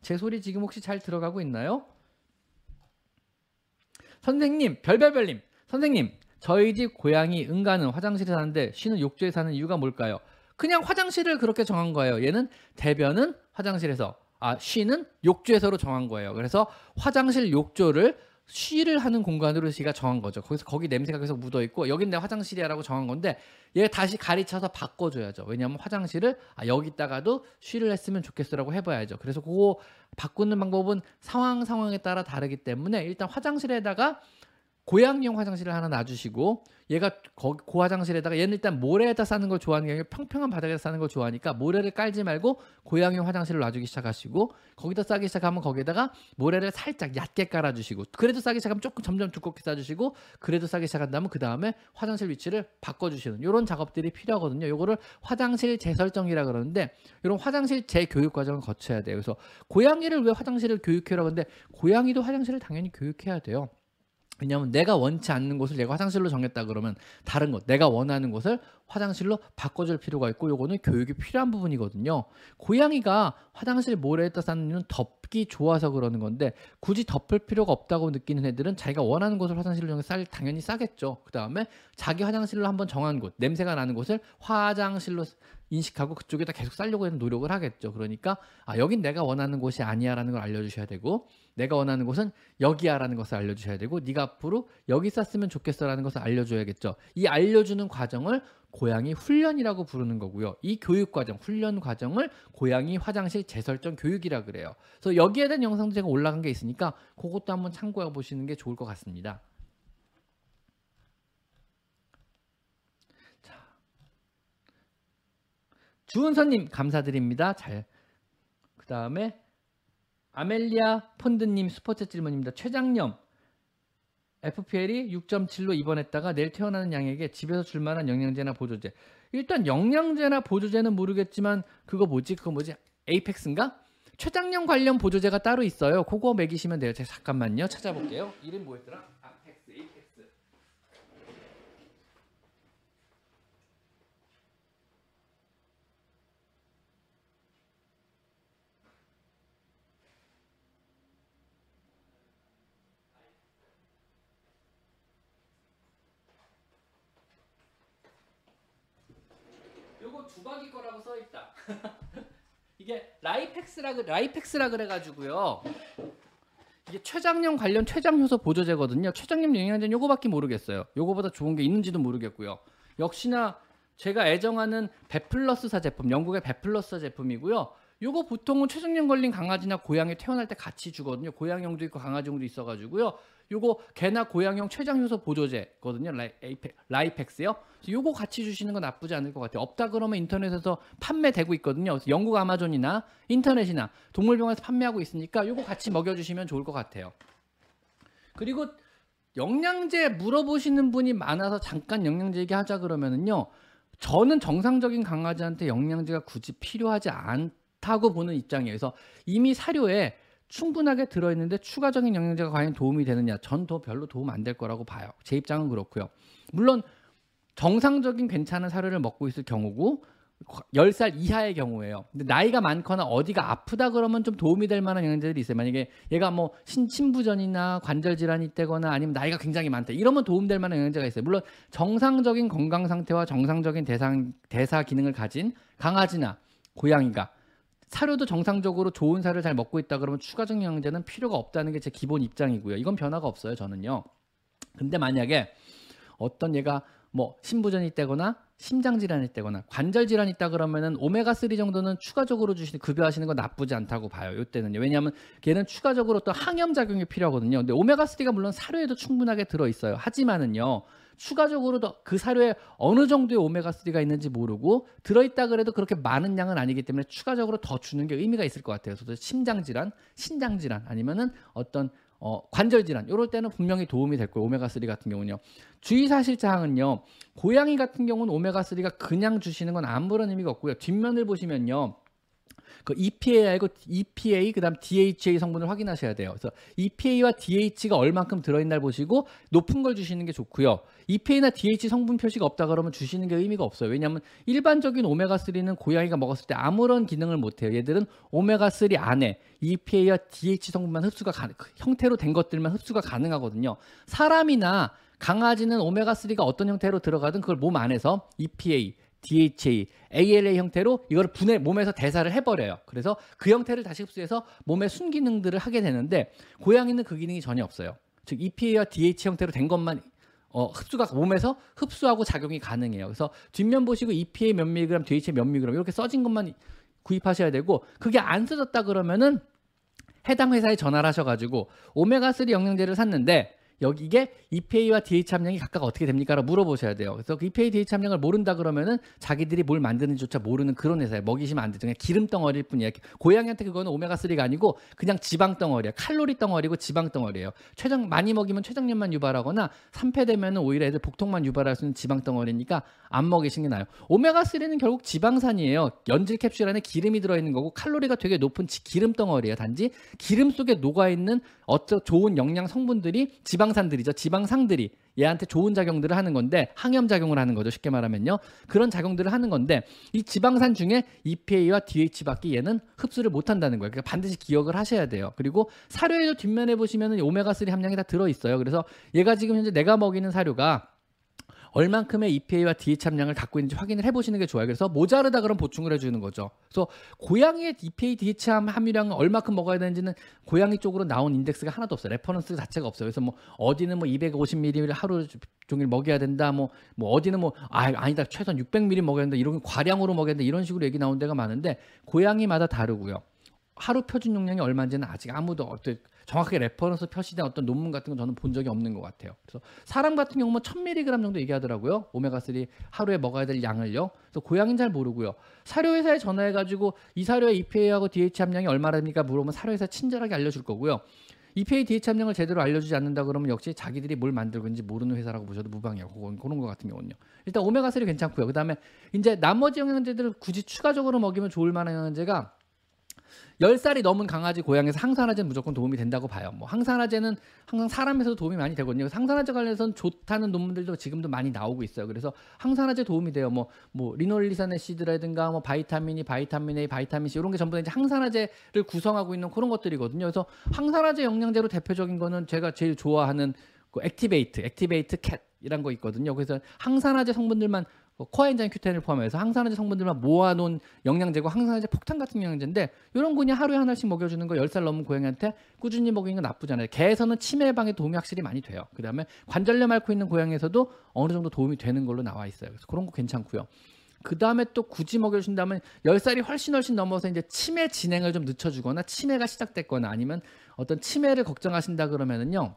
제 소리 지금 혹시 잘 들어가고 있나요? 선생님, 별별별님, 선생님, 저희 집 고양이 은가는 화장실에 사는데 쉬는 욕조에 사는 이유가 뭘까요? 그냥 화장실을 그렇게 정한 거예요. 얘는 대변은 화장실에서, 아, 쉬는 욕조에서로 정한 거예요. 그래서 화장실 욕조를 쉬를 하는 공간으로 씨가 정한 거죠. 거기서 거기 냄새가 계속 묻어있고 여긴 내 화장실이야 라고 정한 건데 얘 다시 가르쳐서 바꿔줘야죠. 왜냐하면 화장실을 아, 여기다가도 쉬를 했으면 좋겠어라고 해봐야죠. 그래서 그거 바꾸는 방법은 상황 상황에 따라 다르기 때문에 일단 화장실에다가 고양이용 화장실을 하나 놔주시고 얘가 거, 고 화장실에다가 얘는 일단 모래에다 싸는 걸 좋아하는 게 아니라 평평한 바닥에다 싸는 걸 좋아하니까 모래를 깔지 말고 고양이용 화장실을 놔주기 시작하시고 거기다 싸기 시작하면 거기에다가 모래를 살짝 얕게 깔아주시고 그래도 싸기 시작하면 조금 점점 두껍게 싸주시고 그래도 싸기 시작한다면 그 다음에 화장실 위치를 바꿔주시는 이런 작업들이 필요하거든요. 이거를 화장실 재설정이라 그러는데 이런 화장실 재교육 과정을 거쳐야 돼요. 그래서 고양이를 왜 화장실을 교육해라고 하는데 고양이도 화장실을 당연히 교육해야 돼요. 왜냐하면 내가 원치 않는 곳을 내가 화장실로 정했다 그러면 다른 것, 내가 원하는 곳을 화장실로 바꿔줄 필요가 있고 요거는 교육이 필요한 부분이거든요. 고양이가 화장실 모래에다 싸는 이유는 덮기 좋아서 그러는 건데 굳이 덮을 필요가 없다고 느끼는 애들은 자기가 원하는 곳을 화장실로 정해 싸 당연히 싸겠죠. 그 다음에 자기 화장실로 한번 정한 곳, 냄새가 나는 곳을 화장실로 인식하고 그쪽에다 계속 싸려고 하는 노력을 하겠죠. 그러니까 아, 여긴 내가 원하는 곳이 아니야 라는 걸 알려주셔야 되고 내가 원하는 곳은 여기야 라는 것을 알려주셔야 되고 네가 앞으로 여기 쌌으면 좋겠어 라는 것을 알려줘야겠죠. 이 알려주는 과정을 고양이 훈련이라고 부르는 거고요. 이 교육 과정, 훈련 과정을 고양이 화장실 재설정 교육이라 그래요. 그래서 여기에 대한 영상도 제가 올라간 게 있으니까 그것도 한번 참고해 보시는 게 좋을 것 같습니다. 자, 주은서님 감사드립니다. 잘. 그 다음에 아멜리아 폰드님 슈퍼챗 질문입니다. 최장염. 에프피엘이 육 점 칠로 입원했다가 내일 퇴원하는 양에게 집에서 줄 만한 영양제나 보조제. 일단 영양제나 보조제는 모르겠지만 그거 뭐지? 그거 뭐지? 에이펙스인가? 췌장염 관련 보조제가 따로 있어요. 그거 먹이시면 돼요. 제가 잠깐만요. 찾아볼게요. 이름 뭐였더라? 아펙스, 에이펙스. 두박이 거라고 써있다. 이게 라이펙스라, 라이펙스라 그래가지고요. 이게 췌장염 관련 췌장효소 보조제거든요. 췌장염 영양제는 요거밖에 모르겠어요. 요거보다 좋은 게 있는지도 모르겠고요. 역시나 제가 애정하는 베플러스사 제품, 영국의 베플러스사 제품이고요. 요거 보통은 췌장염 걸린 강아지나 고양이 퇴원할 때 같이 주거든요. 고양이용도 있고 강아지용도 있어가지고요. 요거 개나 고양이용 췌장효소 보조제거든요. 라이, 라이펙스요. 요거 같이 주시는 건 나쁘지 않을 것 같아요. 없다 그러면 인터넷에서 판매되고 있거든요. 그래서 영국 아마존이나 인터넷이나 동물병원에서 판매하고 있으니까 요거 같이 먹여주시면 좋을 것 같아요. 그리고 영양제 물어보시는 분이 많아서 잠깐 영양제 얘기하자 그러면은요. 저는 정상적인 강아지한테 영양제가 굳이 필요하지 않다고 보는 입장이에요. 그래서 이미 사료에 충분하게 들어있는데 추가적인 영양제가 과연 도움이 되느냐, 전 더 별로 도움 안 될 거라고 봐요. 제 입장은 그렇고요. 물론 정상적인 괜찮은 사료를 먹고 있을 경우고 열 살 이하의 경우예요. 근데 나이가 많거나 어디가 아프다 그러면 좀 도움이 될 만한 영양제들이 있어요. 만약에 얘가 뭐 신, 신부전이나 관절 질환이 있다거나 아니면 나이가 굉장히 많다 이러면 도움될 만한 영양제가 있어요. 물론 정상적인 건강 상태와 정상적인 대상, 대사 기능을 가진 강아지나 고양이가 사료도 정상적으로 좋은 사료를 잘 먹고 있다 그러면 추가적인 영양제는 필요가 없다는 게 제 기본 입장이고요. 이건 변화가 없어요. 저는요. 근데 만약에 어떤 얘가 뭐 신부전이 있다거나 심장 질환이 있다거나 관절 질환이 있다 그러면은 오메가 쓰리 정도는 추가적으로 주시는, 급여하시는 건 나쁘지 않다고 봐요. 이때는요. 왜냐하면 걔는 추가적으로 또 항염 작용이 필요하거든요. 근데 오메가 쓰리가 물론 사료에도 충분하게 들어 있어요. 하지만은요. 추가적으로 더 그 사료에 어느 정도의 오메가 쓰리가 있는지 모르고 들어있다 그래도 그렇게 많은 양은 아니기 때문에 추가적으로 더 주는 게 의미가 있을 것 같아요. 그래서 심장질환, 신장질환 아니면은 어떤 어, 관절질환 이럴 때는 분명히 도움이 될 거예요. 오메가 쓰리 같은 경우는요. 주의사실사항은요. 고양이 같은 경우는 오메가 쓰리가 그냥 주시는 건 아무런 의미가 없고요. 뒷면을 보시면요. 그 이피에이하고 이피에이 그다음 디에이치에이 성분을 확인하셔야 돼요. 그래서 이피에이와 디에이치가 얼만큼 들어있나 보시고 높은 걸 주시는 게 좋고요. 이피에이나 디에이치 성분 표시가 없다 그러면 주시는 게 의미가 없어요. 왜냐하면 일반적인 오메가 쓰리는 고양이가 먹었을 때 아무런 기능을 못해요. 얘들은 오메가 쓰리 안에 이피에이와 디에이치 성분만 흡수가 가능, 형태로 된 것들만 흡수가 가능하거든요. 사람이나 강아지는 오메가 쓰리가 어떤 형태로 들어가든 그걸 몸 안에서 이피에이 디에이치에이, 에이엘에이 형태로 이걸 분해, 몸에서 대사를 해버려요. 그래서 그 형태를 다시 흡수해서 몸의 순기능들을 하게 되는데 고양이는 그 기능이 전혀 없어요. 즉 이피에이와 디에이치 형태로 된 것만 어, 흡수가 몸에서 흡수하고 작용이 가능해요. 그래서 뒷면 보시고 이피에이 몇 밀리그램, 디에이치 몇 밀리그램 이렇게 써진 것만 구입하셔야 되고 그게 안 써졌다 그러면은 해당 회사에 전화를 하셔가지고 오메가 쓰리 영양제를 샀는데 여기 이게 이피에이와 디에이치 함량이 각각 어떻게 됩니까? 라고 물어보셔야 돼요. 그래서 그 이피에이, 디에이치 함량을 모른다 그러면은 자기들이 뭘 만드는지조차 모르는 그런 회사에 먹이시면 안 되죠. 그냥 기름 덩어리일 뿐이에요. 고양이한테 그거는 오메가 쓰리가 아니고 그냥 지방 덩어리야. 칼로리 덩어리고 지방 덩어리예요. 췌장 많이 먹이면 췌장염만 유발하거나 산패되면은 오히려 애들 복통만 유발할 수 있는 지방 덩어리니까 안 먹이시는 게 나아요. 오메가 쓰리는 결국 지방산이에요. 연질 캡슐 안에 기름이 들어있는 거고 칼로리가 되게 높은 기름 덩어리예요. 단지 기름 속에 녹아있는 어쩌 좋은 영양 성분들이 지방 지방산들이죠. 지방상들이 얘한테 좋은 작용들을 하는 건데 항염작용을 하는 거죠. 쉽게 말하면요. 그런 작용들을 하는 건데 이 지방산 중에 이피에이와 디에이치밖에 얘는 흡수를 못한다는 거예요. 그러니까 반드시 기억을 하셔야 돼요. 그리고 사료에도 뒷면에 보시면 오메가 쓰리 함량이 다 들어있어요. 그래서 얘가 지금 현재 내가 먹이는 사료가 얼만큼의 이피에이와 디에이치함량을 갖고 있는지 확인을 해보시는 게 좋아요. 그래서 모자르다 그러면 보충을 해주는 거죠. 그래서 고양이의 이피에이, 디에이치함 함유량은 얼만큼 먹어야 되는지는 고양이 쪽으로 나온 인덱스가 하나도 없어요. 레퍼런스 자체가 없어요. 그래서 뭐 어디는 뭐 이백오십 밀리리터를 하루 종일 먹여야 된다. 뭐, 뭐 어디는 뭐 아, 아니다 최소한 육백 밀리리터 먹여야 된다. 이런 과량으로 먹여야 된다. 이런 식으로 얘기 나오는 데가 많은데 고양이마다 다르고요. 하루 표준 용량이 얼마인지는 아직 아무도 어떤 정확하게 레퍼런스 표시된 어떤 논문 같은 건 저는 본 적이 없는 것 같아요. 그래서 사람 같은 경우는 천 밀리그램 정도 얘기하더라고요. 오메가삼 하루에 먹어야 될 양을요. 그래서 고양이는 잘 모르고요. 사료회사에 전화해가지고 이 사료의 이피에이하고 디에이치 함량이 얼마랍니까? 물어보면 사료회사 친절하게 알려줄 거고요. 이피에이, 디에이치 함량을 제대로 알려주지 않는다 그러면 역시 자기들이 뭘 만들고 있는지 모르는 회사라고 보셔도 무방해요. 그건 그런 것 같은 경우는요. 일단 오메가삼이 괜찮고요. 그 다음에 이제 나머지 영양제들을 굳이 추가적으로 먹이면 좋을 만한 영양제가 열 살이 넘은 강아지 고양이에서 항산화제는 무조건 도움이 된다고 봐요. 뭐 항산화제는 항상 사람에서도 도움이 많이 되거든요. 그래서 항산화제 관련해서는 좋다는 논문들도 지금도 많이 나오고 있어요. 그래서 항산화제 도움이 돼요. 뭐, 뭐 리놀리사네시드라든가 뭐 바이타민 E, 바이타민 A, 바이타민 C 이런 게 전부 다 이제 항산화제를 구성하고 있는 그런 것들이거든요. 그래서 항산화제 영양제로 대표적인 거는 제가 제일 좋아하는 그 액티베이트, 액티베이트 캣이란 거 있거든요. 그래서 항산화제 성분들만 코아엔자임 큐텐을 포함해서 항산화제 성분들만 모아놓은 영양제고 항산화제 폭탄 같은 영양제인데 이런 거 그냥 하루에 하나씩 먹여주는 거 열 살 넘은 고양이한테 꾸준히 먹이는 건 나쁘지 않아요. 개에서는 치매 예방에 도움이 확실히 많이 돼요. 그 다음에 관절염 앓고 있는 고양이에서도 어느 정도 도움이 되는 걸로 나와 있어요. 그래서 그런 거 괜찮고요. 그 다음에 또 굳이 먹여준다면 열 살이 훨씬 훨씬 넘어서 이제 치매 진행을 좀 늦춰주거나 치매가 시작됐거나 아니면 어떤 치매를 걱정하신다 그러면은요.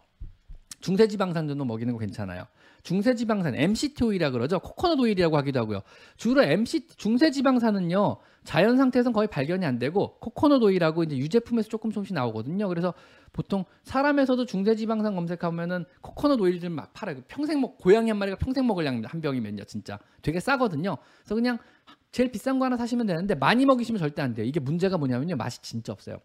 중세지방산 정도 먹이는 거 괜찮아요. 중세지방산 엠씨티 오일이라 그러죠. 코코넛 오일이라고 하기도 하고요. 주로 엠씨티 중세지방산은요. 자연 상태에서는 거의 발견이 안 되고 코코넛 오일하고 이제 유제품에서 조금 조금씩 나오거든요. 그래서 보통 사람에서도 중세지방산 검색하면은 코코넛 오일들 막 팔아요. 평생 먹 고양이 한 마리가 평생 먹을 양입니다. 한 병이면요. 진짜 되게 싸거든요. 그래서 그냥 제일 비싼 거 하나 사시면 되는데 많이 먹이시면 절대 안 돼요. 이게 문제가 뭐냐면요. 맛이 진짜 없어요.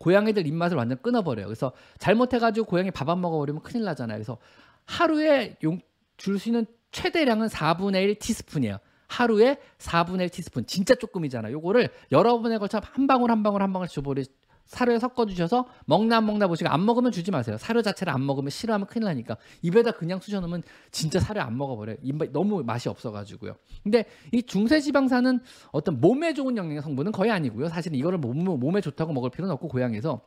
고양이들 입맛을 완전 끊어버려요. 그래서 잘못해가지고 고양이 밥 안 먹어버리면 큰일 나잖아요. 그래서 하루에 용 줄 수 있는 최대량은 사분의 일 티스푼이에요. 하루에 사분의 일 티스푼. 진짜 조금이잖아요. 요거를 여러 번에 걸쳐 한 방울 한 방울 한 방울 줘버리 사료에 섞어주셔서 먹나 안 먹나 보시고 안 먹으면 주지 마세요. 사료 자체를 안 먹으면 싫어하면 큰일 나니까 입에다 그냥 쑤셔놓으면 진짜 사료 안 먹어버려요. 입맛, 너무 맛이 없어가지고요. 근데 이 중세지방산은 어떤 몸에 좋은 영양 성분은 거의 아니고요. 사실 이거를 몸, 몸에 좋다고 먹을 필요는 없고 고양이에서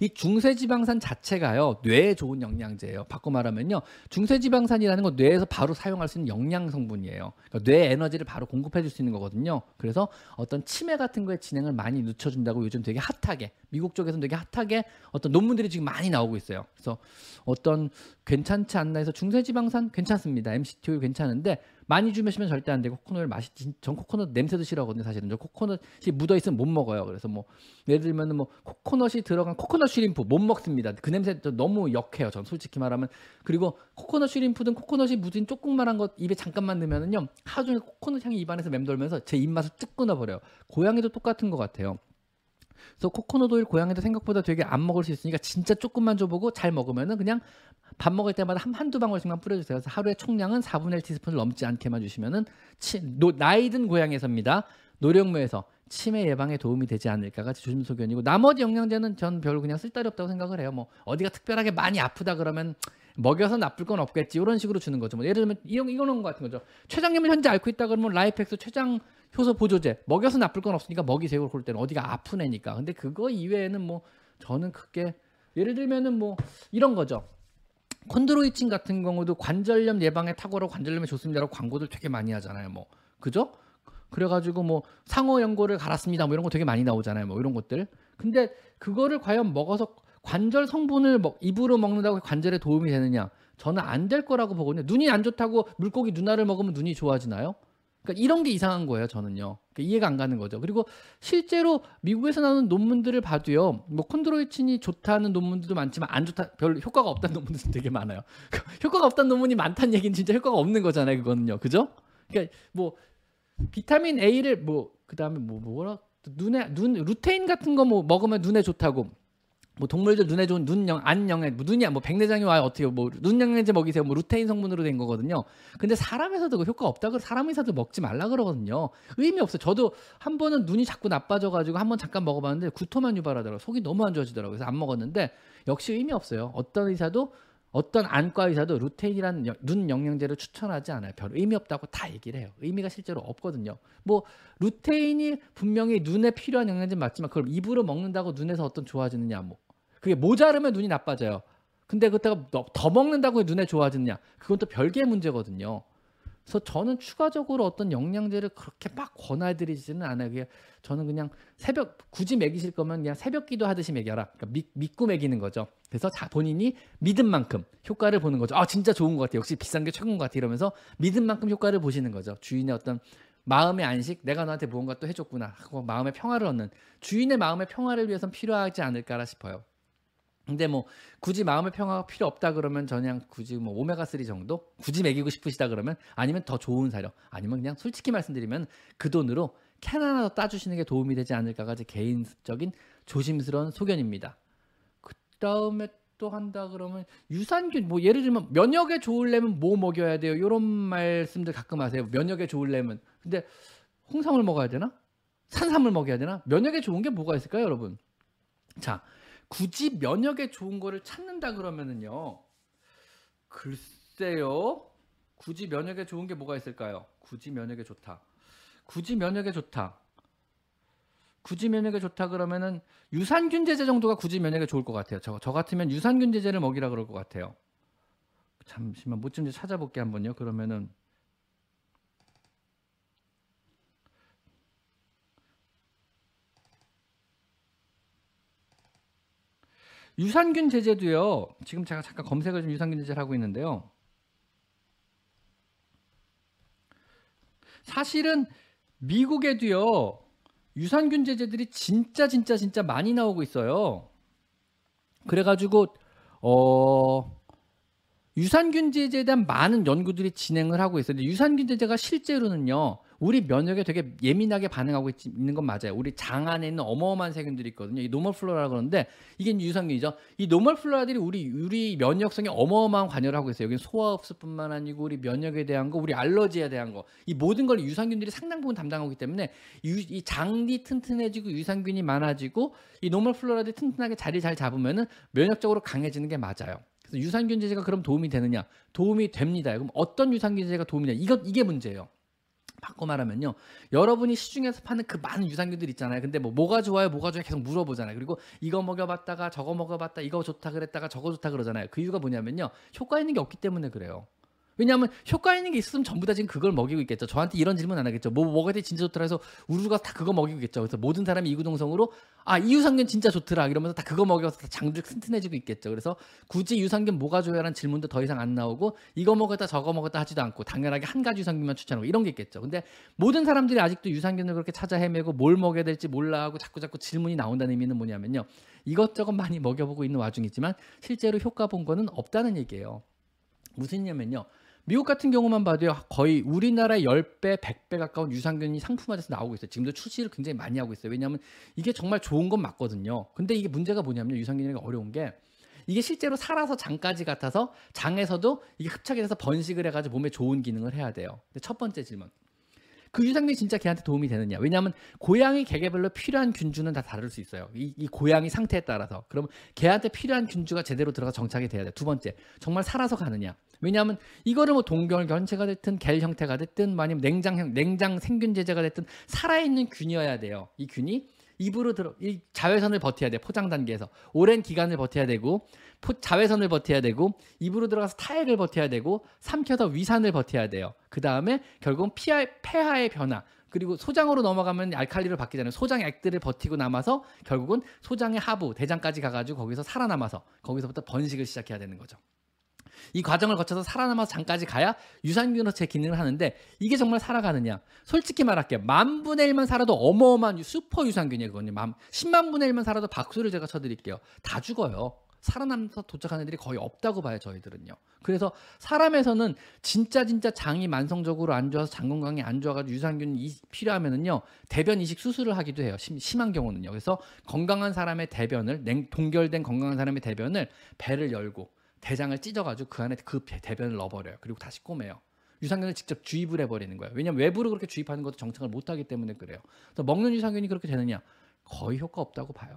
이 중세지방산 자체가요 뇌에 좋은 영양제예요. 바꿔 말하면요 중세지방산이라는 건 뇌에서 바로 사용할 수 있는 영양 성분이에요. 그러니까 뇌에 에너지를 바로 공급해 줄 수 있는 거거든요. 그래서 어떤 치매 같은 거에 진행을 많이 늦춰준다고 요즘 되게 핫하게 미국 쪽에서는 되게 핫하게 어떤 논문들이 지금 많이 나오고 있어요. 그래서 어떤 괜찮지 않나 해서 중세지방산 괜찮습니다. 엠씨티 오일 괜찮은데 많이 주무시면 절대 안 되고 코코넛 맛이 전 코코넛 냄새도 싫어하거든요. 사실은 저 코코넛이 묻어 있으면 못 먹어요. 그래서 뭐 예를 들면은 뭐 코코넛이 들어간 코코넛 쉬림프 못 먹습니다. 그 냄새 너무 역해요. 전 솔직히 말하면. 그리고 코코넛 쉬림프든 코코넛이 묻은 조그만한 것 입에 잠깐만 넣으면은요 하루 종일 코코넛 향이 입안에서 맴돌면서 제 입맛을 쭉 끊어버려요. 고양이도 똑같은 것 같아요. 그래서 코코넛 오일 고양이도 생각보다 되게 안 먹을 수 있으니까 진짜 조금만 줘보고 잘 먹으면은 그냥 밥 먹을 때마다 한, 한두 방울씩만 뿌려주세요. 그래서 하루에 총량은 사분의 일 티스푼을 넘지 않게만 주시면은 치, 노, 나이든 고양이에서입니다. 노령묘에서 치매 예방에 도움이 되지 않을까가 주신 소견이고 나머지 영양제는 전 별로 그냥 쓸데리 없다고 생각을 해요. 뭐 어디가 특별하게 많이 아프다 그러면 먹여서 나쁠 건 없겠지 이런 식으로 주는 거죠. 뭐 예를 들면 이런 이거는 거 같은 거죠. 췌장염을 현재 앓고 있다 그러면 라이펙스 췌장 효소 보조제 먹여서 나쁠 건 없으니까 먹이세요. 그럴 때는 어디가 아픈 애니까. 근데 그거 이외에는 뭐 저는 크게 예를 들면은 뭐 이런 거죠. 콘드로이친 같은 경우도 관절염 예방에 탁월하고 관절염에 좋습니다라고 광고들 되게 많이 하잖아요. 뭐 그죠? 그래가지고 뭐 상어 연골을 갈았습니다. 뭐 이런 거 되게 많이 나오잖아요. 뭐 이런 것들. 근데 그거를 과연 먹어서 관절 성분을 먹, 입으로 먹는다고 관절에 도움이 되느냐? 저는 안 될 거라고 보거든요. 눈이 안 좋다고 물고기 누나를 먹으면 눈이 좋아지나요? 그러니까 이런 게 이상한 거예요. 저는요. 그러니까 이해가 안 가는 거죠. 그리고 실제로 미국에서 나오는 논문들을 봐도요. 뭐 콘드로이친이 좋다는 논문들도 많지만 안 좋다, 별로 효과가 없다는 논문들도 되게 많아요. 효과가 없다는 논문이 많다는 얘기는 진짜 효과가 없는 거잖아요. 그거는요. 그죠? 그러니까 뭐 비타민 A를 뭐 그다음에 뭐 뭐라 눈에 눈 루테인 같은 거 뭐 먹으면 눈에 좋다고. 뭐 동물들 눈에 좋은 눈영 안영에 뭐 눈이야 뭐 백내장이 와요 어떻게 뭐 눈영양제 먹이세요 뭐 루테인 성분으로 된 거거든요. 근데 사람에서도 그 효과 없다 그 사람에서도 먹지 말라 그러거든요. 의미 없어요. 저도 한 번은 눈이 자꾸 나빠져가지고 한번 잠깐 먹어봤는데 구토만 유발하더라고요. 속이 너무 안 좋아지더라고요. 그래서 안 먹었는데 역시 의미 없어요. 어떤 의사도 어떤 안과 의사도 루테인이라는 눈 영양제를 추천하지 않아요. 별 의미 없다고 다 얘기를 해요. 의미가 실제로 없거든요. 뭐 루테인이 분명히 눈에 필요한 영양제 맞지만 그걸 입으로 먹는다고 눈에서 어떤 좋아지느냐, 뭐 그게 모자르면 눈이 나빠져요. 근데 그때가 더 먹는다고 눈에 좋아지느냐, 그건 또 별개의 문제거든요. 그래서 저는 추가적으로 어떤 영양제를 그렇게 막 권해드리지는 않아요. 그냥 저는 그냥 새벽, 굳이 먹이실 거면 그냥 새벽 기도하듯이 먹여라. 그러니까 믿, 믿고 먹이는 거죠. 그래서 다 본인이 믿은 만큼 효과를 보는 거죠. 아, 진짜 좋은 것 같아. 역시 비싼 게 최고인 것 같아. 이러면서 믿은 만큼 효과를 보시는 거죠. 주인의 어떤 마음의 안식, 내가 너한테 무언가 또 해줬구나 하고 마음의 평화를 얻는, 주인의 마음의 평화를 위해선 필요하지 않을까라 싶어요. 근데 뭐 굳이 마음의 평화가 필요 없다 그러면 그냥 굳이 뭐 오메가삼 정도 굳이 먹이고 싶으시다 그러면, 아니면 더 좋은 사료, 아니면 그냥 솔직히 말씀드리면 그 돈으로 캔 하나 더 따주시는 게 도움이 되지 않을까가 제 개인적인 조심스러운 소견입니다. 그 다음에 또 한다 그러면 유산균, 뭐 예를 들면 면역에 좋으려면 뭐 먹여야 돼요? 이런 말씀들 가끔 하세요. 면역에 좋으려면, 근데 홍삼을 먹어야 되나? 산삼을 먹여야 되나? 면역에 좋은 게 뭐가 있을까요, 여러분? 자, 굳이 면역에 좋은 거를 찾는다 그러면은요, 글쎄요, 굳이 면역에 좋은 게 뭐가 있을까요? 굳이 면역에 좋다. 굳이 면역에 좋다. 굳이 면역에 좋다 그러면은 유산균 제제 정도가 굳이 면역에 좋을 것 같아요. 저, 저 같으면 유산균 제제를 먹이라 그럴 것 같아요. 잠시만 뭐 좀 찾아볼게 한번요. 그러면은 유산균 제제도요, 지금 제가 잠깐 검색을 좀 유산균 제제를 하고 있는데요, 사실은 미국에도요 유산균 제제들이 진짜 진짜 진짜 많이 나오고 있어요. 그래가지고 어, 유산균 제제에 대한 많은 연구들이 진행을 하고 있어요. 근데 유산균 제제가 실제로는요 우리 면역에 되게 예민하게 반응하고 있는 건 맞아요. 우리 장 안에 있는 어마어마한 세균들이 있거든요. 이 노멀플로라 그러는데 이게 유산균이죠. 이 노멀플로라들이 우리 우리 면역성에 어마어마한 관여를 하고 있어요. 여기 소화흡수뿐만 아니고 우리 면역에 대한 거, 우리 알러지에 대한 거, 이 모든 걸 유산균들이 상당 부분 담당하기 때문에 유, 이 장이 튼튼해지고 유산균이 많아지고 이 노멀플로라들이 튼튼하게 자리 잘 잡으면은 면역적으로 강해지는 게 맞아요. 그래서 유산균 제제가 그럼 도움이 되느냐? 도움이 됩니다. 그럼 어떤 유산균 제제가 도움이 되냐? 이것 이게 문제예요. 바꿔 말하면요, 여러분이 시중에서 파는 그 많은 유산균들 있잖아요. 근데 뭐 뭐가 좋아요, 뭐가 좋아요 계속 물어보잖아요. 그리고 이거 먹여봤다가 저거 먹어봤다, 이거 좋다 그랬다가 저거 좋다 그러잖아요. 그 이유가 뭐냐면요, 효과 있는 게 없기 때문에 그래요. 왜냐하면 효과 있는 게 있으면 전부 다 지금 그걸 먹이고 있겠죠. 저한테 이런 질문 안 하겠죠. 뭐 먹을 때 진짜 좋더라 해서 우르르가 다 그거 먹이고 있겠죠. 그래서 모든 사람이 이구동성으로 아, 이 유산균 진짜 좋더라 이러면서 다 그거 먹여서 다 장들 튼튼해지고 있겠죠. 그래서 굳이 유산균 뭐가 좋아요라는 질문도 더 이상 안 나오고 이거 먹었다 저거 먹었다 하지도 않고 당연하게 한 가지 유산균만 추천하고 이런 게 있겠죠. 근데 모든 사람들이 아직도 유산균을 그렇게 찾아 헤매고 뭘 먹여야 될지 몰라 하고 자꾸 자꾸 질문이 나온다는 의미는 뭐냐면요, 이것저것 많이 먹여보고 있는 와중이지만 실제로 효과 본 거는 없다는 얘기예요. 무슨냐면요, 미국 같은 경우만 봐도요 거의 우리나라의 십 배, 백 배 가까운 유산균이 상품화돼서 나오고 있어요. 지금도 출시를 굉장히 많이 하고 있어요. 왜냐하면 이게 정말 좋은 건 맞거든요. 근데 이게 문제가 뭐냐면요, 유산균이 어려운 게 이게 실제로 살아서 장까지 같아서 장에서도 이게 흡착이 돼서 번식을 해가지고 몸에 좋은 기능을 해야 돼요. 근데 첫 번째 질문, 그 유산균이 진짜 걔한테 도움이 되느냐? 왜냐하면 고양이 개개별로 필요한 균주는 다 다를 수 있어요. 이, 이 고양이 상태에 따라서. 그럼 걔한테 필요한 균주가 제대로 들어가 정착이 돼야 돼요. 두 번째, 정말 살아서 가느냐? 왜냐하면 이거를 뭐 동결견체가 됐든 겔 형태가 됐든 아니면 냉장형, 냉장 생균 제제가 됐든 살아있는 균이어야 돼요. 이 균이 입으로 들어, 이 자외선을 버텨야 돼. 포장 단계에서 오랜 기간을 버텨야 되고 포, 자외선을 버텨야 되고 입으로 들어가서 타액을 버텨야 되고 삼켜서 위산을 버텨야 돼요. 그 다음에 결국은 피하, 폐하의 변화, 그리고 소장으로 넘어가면 알칼리로 바뀌잖아요. 소장 액들을 버티고 남아서 결국은 소장의 하부, 대장까지 가가지고 거기서 살아남아서 거기서부터 번식을 시작해야 되는 거죠. 이 과정을 거쳐서 살아남아서 장까지 가야 유산균으로 제 기능을 하는데 이게 정말 살아가느냐? 솔직히 말할게요, 만분의 일만 살아도 어마어마한 슈퍼 유산균이에요. 그거는 십만 분의 일만 살아도 박수를 제가 쳐드릴게요. 다 죽어요. 살아남아서 도착하는 애들이 거의 없다고 봐요, 저희들은요. 그래서 사람에서는 진짜 진짜 장이 만성적으로 안 좋아서 장 건강이 안 좋아가지고 유산균이 필요하면은요 대변 이식 수술을 하기도 해요. 심, 심한 경우는요. 그래서 건강한 사람의 대변을, 동결된 건강한 사람의 대변을 배를 열고 대장을 찢어가지고 그 안에 그 대변을 넣어버려요. 그리고 다시 꼬매요. 유산균을 직접 주입을 해버리는 거예요. 왜냐하면 외부로 그렇게 주입하는 것도 정착을 못하기 때문에 그래요. 그래서 먹는 유산균이 그렇게 되느냐? 거의 효과 없다고 봐요.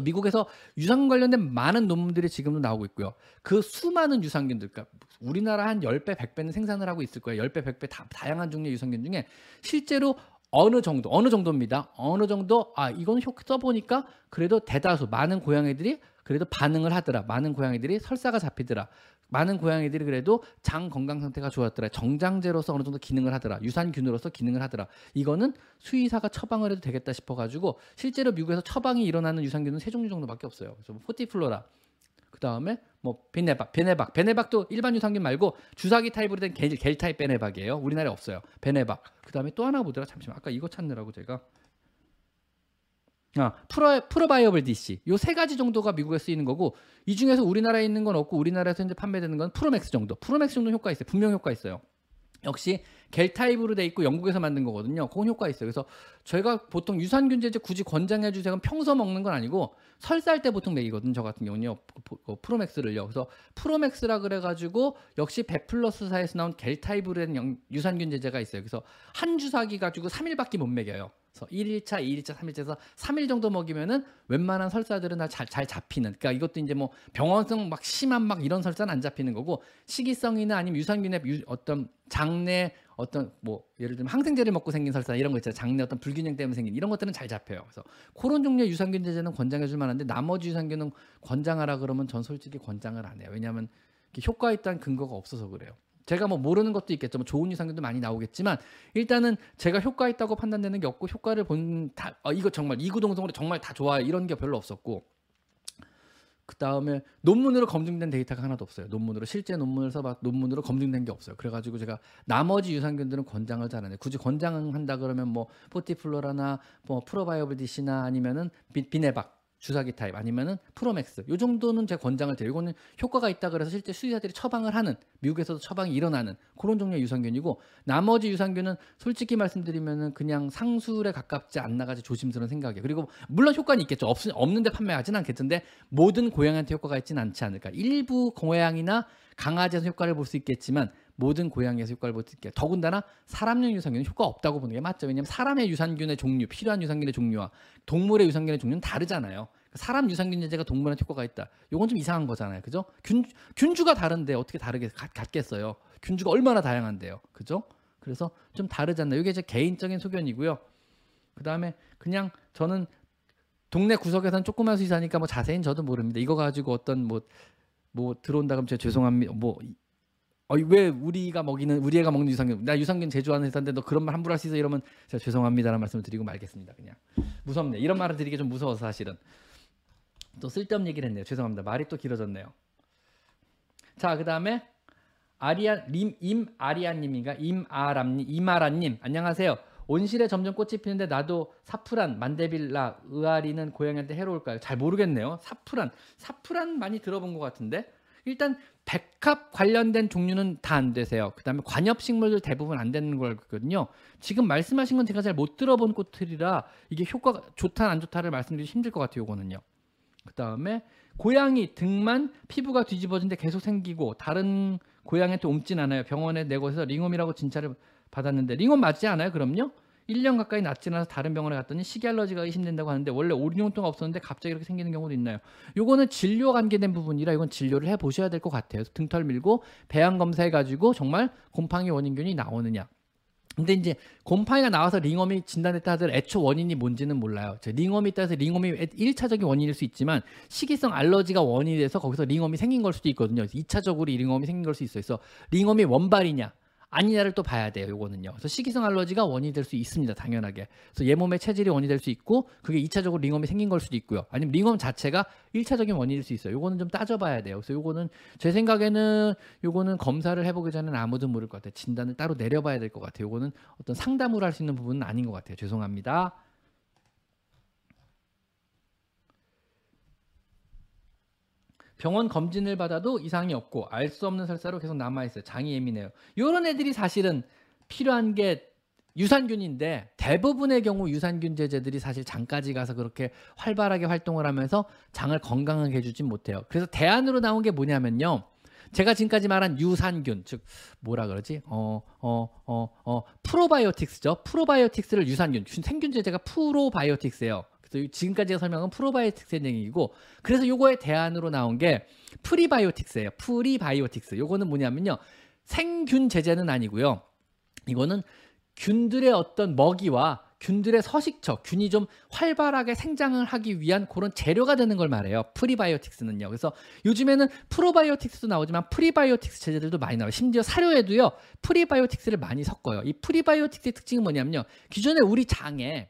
미국에서 유산균 관련된 많은 논문들이 지금도 나오고 있고요. 그 수많은 유산균들, 그러니까 우리나라 한 십 배, 백 배는 생산을 하고 있을 거예요. 십 배, 백 배 다 다양한 종류의 유산균 중에 실제로 어느 정도, 어느 정도입니다. 어느 정도, 아, 이건 써보니까 그래도 대다수, 많은 고양이들이 그래도 반응을 하더라. 많은 고양이들이 설사가 잡히더라. 많은 고양이들이 그래도 장 건강 상태가 좋았더라. 정장제로서 어느 정도 기능을 하더라. 유산균으로서 기능을 하더라. 이거는 수의사가 처방을 해도 되겠다 싶어가지고 실제로 미국에서 처방이 일어나는 유산균은 세 종류 정도밖에 없어요. 그래서 포티플로라. 그 다음에 뭐 베네박, 베네박, 베네박도 일반 유산균 말고 주사기 타입으로 된 겔, 겔 타입 베네박이에요. 우리나라에 없어요. 베네박. 그 다음에 또 하나 보더라. 잠시만. 아까 이거 찾느라고 제가. 아, 프로, 프로바이오블 디씨 요 세 가지 정도가 미국에 쓰이는 거고, 이 중에서 우리나라에 있는 건 없고 우리나라에서 현재 판매되는 건 프로맥스 정도. 프로맥스 정도 효과 있어요. 분명 효과 있어요. 역시 겔 타입으로 돼 있고 영국에서 만든 거거든요. 그건 효과 있어요. 그래서 저희가 보통 유산균 제제 굳이 권장해 주세요. 평소 먹는 건 아니고 설사할 때 보통 먹이거든요. 저 같은 경우는요. 프로맥스를요. 그래서 프로맥스라 그래가지고 역시 베플러스사에서 나온 겔 타입으로 된 유산균 제제가 있어요. 그래서 한 주사기 가지고 삼 일밖에 못 먹여요. 그래서 일 일차, 이 일차, 삼 일차에서 삼 일 정도 먹이면은 웬만한 설사들은 다 잘, 잘 잡히는. 그러니까 이것도 이제 뭐 병원성 막 심한 막 이런 설사는 안 잡히는 거고, 식이성이나 아니면 유산균의 유, 어떤 장내 어떤 뭐 예를 들면 항생제를 먹고 생긴 설사 이런 거 있잖아요. 장내 어떤 불균형 때문에 생긴 이런 것들은 잘 잡혀요. 그래서 그런 종류의 유산균 제제는 권장해 줄 만한데 나머지 유산균은 권장하라 그러면 전 솔직히 권장을 안 해요. 왜냐하면 효과 있다는 근거가 없어서 그래요. 제가 뭐 모르는 것도 있겠죠. 뭐 좋은 유산균도 많이 나오겠지만 일단은 제가 효과 있다고 판단되는 게 없고, 효과를 본 다 어, 이거 정말 이구동성으로 정말 다 좋아요 이런 게 별로 없었고, 그 다음에 논문으로 검증된 데이터가 하나도 없어요. 논문으로 실제 논문을 써봤 논문으로 검증된 게 없어요. 그래가지고 제가 나머지 유산균들은 권장을 잘 안 해요. 굳이 권장한다 그러면 뭐 포티플로라나 뭐 프로바이오블 디씨나 아니면은 비네박 주사기 타입 아니면은 프로맥스 요 정도는 제 권장을 드려요. 이거는 효과가 있다 그래서 실제 수의사들이 처방을 하는, 미국에서도 처방이 일어나는 그런 종류의 유산균이고, 나머지 유산균은 솔직히 말씀드리면은 그냥 상술에 가깝지 않나가지 조심스러운 생각이에요. 그리고 물론 효과는 있겠죠. 없, 없는데 판매하진 않겠는데 모든 고양이한테 효과가 있진 않지 않을까. 일부 고양이나 강아지에서 효과를 볼 수 있겠지만 모든 고양이에서 효과를 볼 수 있게, 더군다나 사람용 유산균은 효과 없다고 보는 게 맞죠. 왜냐하면 사람의 유산균의 종류, 필요한 유산균의 종류와 동물의 유산균의 종류는 다르잖아요. 사람 유산균 제제가 동물한테 효과가 있다. 요건 좀 이상한 거잖아요. 그죠? 균, 균주가 다른데 어떻게 다르게 가, 같겠어요. 균주가 얼마나 다양한데요. 그죠? 그래서 좀 다르잖아요. 이게 제 개인적인 소견이고요. 그 다음에 그냥 저는 동네 구석에서는 조그만 수의사니까 뭐 자세히는 저도 모릅니다. 이거 가지고 어떤 뭐, 뭐 들어온다 그러면 제가 죄송합니다. 뭐 어, 왜 우리가 먹이는 우리 애가 먹는 유산균, 나 유산균 제조하는 회사인데 너 그런 말 함부로 할 수 있어 이러면 제가 죄송합니다라는 말씀을 드리고 말겠습니다. 그냥 무섭네. 이런 말을 드리기 좀 무서워서 사실은 또 쓸데없는 얘기를 했네요. 죄송합니다. 말이 또 길어졌네요. 자, 그 다음에 아리아 림 임 아리아님인가 임아람님 임아란님 안녕하세요. 온실에 점점 꽃이 피는데 나도 사프란, 만데빌라, 의아리는 고양이한테 해로울까요? 잘 모르겠네요. 사프란, 사프란 많이 들어본 것 같은데 일단 백합 관련된 종류는 다 안 되세요. 그 다음에 관엽식물들 대부분 안 되는 걸 거든요. 지금 말씀하신 건 제가 잘 못 들어본 꽃들이라 이게 효과가 좋다 안 좋다를 말씀드리기 힘들 것 같아요. 이거는요. 그 다음에 고양이 등만 피부가 뒤집어진데 계속 생기고 다른 고양이한테 옮진 않아요. 병원에 내 곳에서 링웜이라고 진찰을 받았는데 링웜 맞지 않아요? 그럼요. 일 년 가까이 낫지 않아서 다른 병원에 갔더니 식이 알러지가 의심된다고 하는데 원래 오 년 동안 없었는데 갑자기 이렇게 생기는 경우도 있나요? 요거는 진료 관계된 부분이라 이건 진료를 해보셔야 될 것 같아요. 등털 밀고 배양 검사해가지고 정말 곰팡이 원인균이 나오느냐. 근데 이제 곰팡이가 나와서 링웜이 진단됐다 하더라도 애초 원인이 뭔지는 몰라요. 링웜이 있다 해서 링웜이 일 차적인 원인일 수 있지만 식이성 알러지가 원인이 돼서 거기서 링웜이 생긴 걸 수도 있거든요. 이 차적으로 이 링웜이 생긴 걸 수 있어요. 그래서 링웜이 원발이냐 아니냐를 또 봐야 돼요. 요거는요. 그래서 식이성 알러지가 원인이 될 수 있습니다. 당연하게. 그래서 얘 몸의 체질이 원인이 될 수 있고 그게 이 차적으로 링웜이 생긴 걸 수도 있고요. 아니면 링웜 자체가 일 차적인 원인일 수 있어요. 요거는 좀 따져봐야 돼요. 그래서 요거는 제 생각에는 요거는 검사를 해보기 전에는 아무도 모를 것 같아요. 진단을 따로 내려봐야 될 것 같아요. 요거는 어떤 상담으로 할 수 있는 부분은 아닌 것 같아요. 죄송합니다. 병원 검진을 받아도 이상이 없고 알 수 없는 설사로 계속 남아있어요. 장이 예민해요. 이런 애들이 사실은 필요한 게 유산균인데 대부분의 경우 유산균 제제들이 사실 장까지 가서 그렇게 활발하게 활동을 하면서 장을 건강하게 해주진 못해요. 그래서 대안으로 나온 게 뭐냐면요. 제가 지금까지 말한 유산균, 즉 뭐라 그러지? 어, 어, 어, 어, 프로바이오틱스죠. 프로바이오틱스를 유산균, 생균 제제가 프로바이오틱스예요. 그래서 지금까지 설명은 프로바이오틱스의 얘기이고, 그래서 요거에 대안으로 나온 게 프리바이오틱스예요. 프리바이오틱스. 요거는 뭐냐면요, 생균 제제는 아니고요, 이거는 균들의 어떤 먹이와 균들의 서식처, 균이 좀 활발하게 생장을 하기 위한 그런 재료가 되는 걸 말해요. 프리바이오틱스는요. 그래서 요즘에는 프로바이오틱스도 나오지만 프리바이오틱스 제제들도 많이 나와요. 심지어 사료에도요, 프리바이오틱스를 많이 섞어요. 이 프리바이오틱스의 특징이 뭐냐면요, 기존에 우리 장에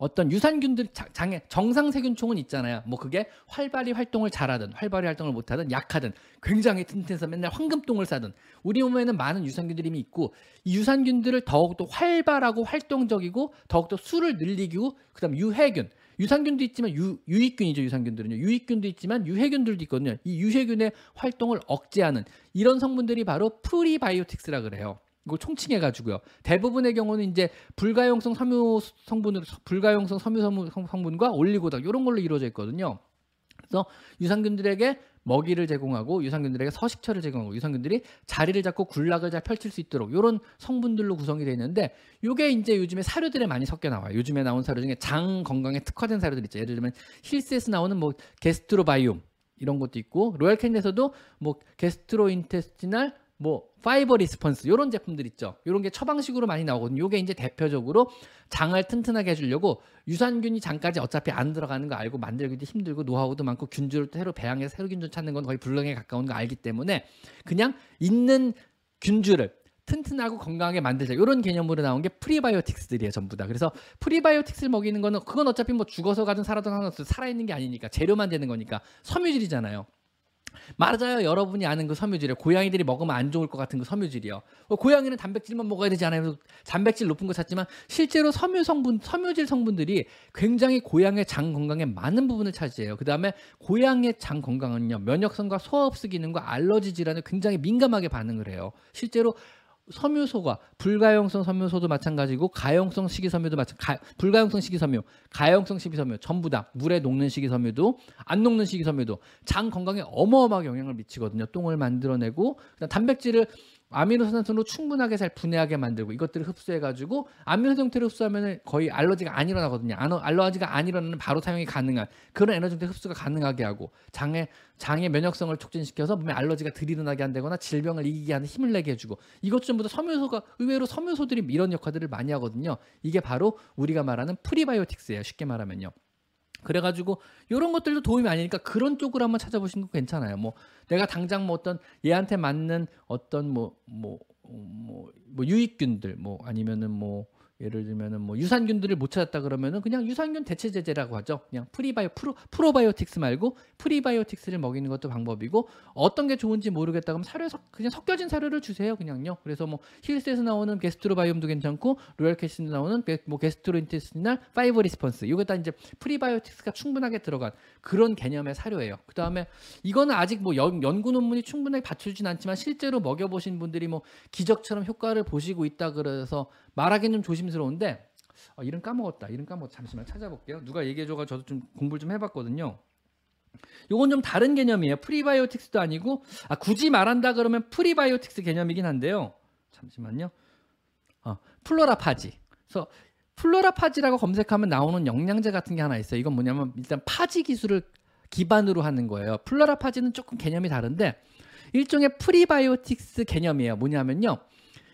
어떤 유산균들, 장에 정상세균총은 있잖아요. 뭐 그게 활발히 활동을 잘하든 활발히 활동을 못하든 약하든 굉장히 튼튼해서 맨날 황금똥을 싸든, 우리 몸에는 많은 유산균들이 이미 있고, 이 유산균들을 더욱더 활발하고 활동적이고 더욱더 수를 늘리고, 그 다음 유해균, 유산균도 있지만 유, 유익균이죠. 유산균들은요, 유익균도 있지만 유해균들도 있거든요. 이 유해균의 활동을 억제하는 이런 성분들이 바로 프리바이오틱스라 그래요. 이걸 총칭해가지고요, 대부분의 경우는 이제 불가용성 섬유 성분으로, 불가용성 섬유 성분과 올리고당 이런 걸로 이루어져 있거든요. 그래서 유산균들에게 먹이를 제공하고, 유산균들에게 서식처를 제공하고, 유산균들이 자리를 잡고 군락을 잘 펼칠 수 있도록 이런 성분들로 구성이 되어 있는데, 이게 이제 요즘에 사료들에 많이 섞여 나와요. 요즘에 나온 사료 중에 장 건강에 특화된 사료들 있죠. 예를 들면 힐스에서 나오는 뭐 게스트로바이옴 이런 것도 있고, 로얄캔에서도 뭐 게스트로인테스티날 뭐 파이버 리스폰스 이런 제품들 있죠. 이런 게 처방식으로 많이 나오거든요. 이게 이제 대표적으로 장을 튼튼하게 해주려고, 유산균이 장까지 어차피 안 들어가는 거 알고 만들기도 힘들고 노하우도 많고, 균주를 새로 배양해서 새로 균주 찾는 건 거의 불능에 가까운 거 알기 때문에, 그냥 있는 균주를 튼튼하고 건강하게 만들자 이런 개념으로 나온 게 프리바이오틱스들이에요, 전부 다. 그래서 프리바이오틱스를 먹이는 거는, 그건 어차피 뭐 죽어서 가든 살아든 상관없어요. 살아있는 게 아니니까, 재료만 되는 거니까. 섬유질이잖아요. 맞아요. 여러분이 아는 그 섬유질이요, 고양이들이 먹으면 안 좋을 것 같은 그 섬유질이요. 고양이는 단백질만 먹어야 되지 않아요? 단백질 높은 거 찾지만, 실제로 섬유 성분, 섬유질 성분들이 굉장히 고양이의 장 건강에 많은 부분을 차지해요. 그 다음에 고양이의 장 건강은요, 면역성과 소화흡수 기능과 알러지 질환에 굉장히 민감하게 반응을 해요. 실제로 섬유소가, 불가용성 섬유소도 마찬가지고, 가용성 식이섬유도 마찬가지, 불가용성 식이섬유, 가용성 식이섬유 전부 다 물에 녹는 식이섬유도, 안 녹는 식이섬유도 장 건강에 어마어마하게 영향을 미치거든요. 똥을 만들어내고, 그다음 단백질을 아미노산으로 충분하게 잘 분해하게 만들고, 이것들을 흡수해가지고 아미노산 형태로 흡수하면 거의 알러지가 안 일어나거든요. 알러지가 안 일어나는 바로 사용이 가능한 그런 에너지 형태 흡수가 가능하게 하고, 장의, 장의 면역성을 촉진시켜서 몸에 알러지가 덜 일어나게 한다거나 질병을 이기게 하는 힘을 내게 해주고, 이것 전부 다 섬유소가, 의외로 섬유소들이 이런 역할들을 많이 하거든요. 이게 바로 우리가 말하는 프리바이오틱스예요, 쉽게 말하면요. 그래가지고 이런 것들도 도움이 많이 되니까 그런 쪽으로 한번 찾아보시는 거 괜찮아요. 뭐 내가 당장 뭐 어떤 얘한테 맞는 어떤 뭐 뭐 뭐 뭐 유익균들, 뭐 아니면은 뭐 예를 들면은 뭐 유산균들을 못 찾았다 그러면은 그냥 유산균 대체 제제라고 하죠. 그냥 프리바이오 프로 프로바이오틱스 말고 프리바이오틱스를 먹이는 것도 방법이고, 어떤 게 좋은지 모르겠다 그러면 사료 그냥 섞여진 사료를 주세요, 그냥요. 그래서 뭐 힐스에서 나오는 게스트로바이옴도 괜찮고, 로얄캐시에서 나오는 뭐 게스트로인테스티날 파이버 리스폰스, 이게 다 이제 프리바이오틱스가 충분하게 들어간 그런 개념의 사료예요. 그 다음에 이거는 아직 뭐 연, 연구 논문이 충분하게 받쳐주진 않지만, 실제로 먹여보신 분들이 뭐 기적처럼 효과를 보시고 있다 그래서 말하기는 좀 조심스러운데, 어, 이름 까먹었다. 이름 까먹었다. 잠시만 찾아볼게요. 누가 얘기해줘서 저도 좀 공부를 좀 해봤거든요. 요건 좀 다른 개념이에요. 프리바이오틱스도 아니고, 아, 굳이 말한다 그러면 프리바이오틱스 개념이긴 한데요. 잠시만요. 어, 플로라파지. 그래서 플로라파지라고 검색하면 나오는 영양제 같은 게 하나 있어요. 이건 뭐냐면 일단 파지 기술을 기반으로 하는 거예요. 플로라파지는 조금 개념이 다른데 일종의 프리바이오틱스 개념이에요. 뭐냐면요,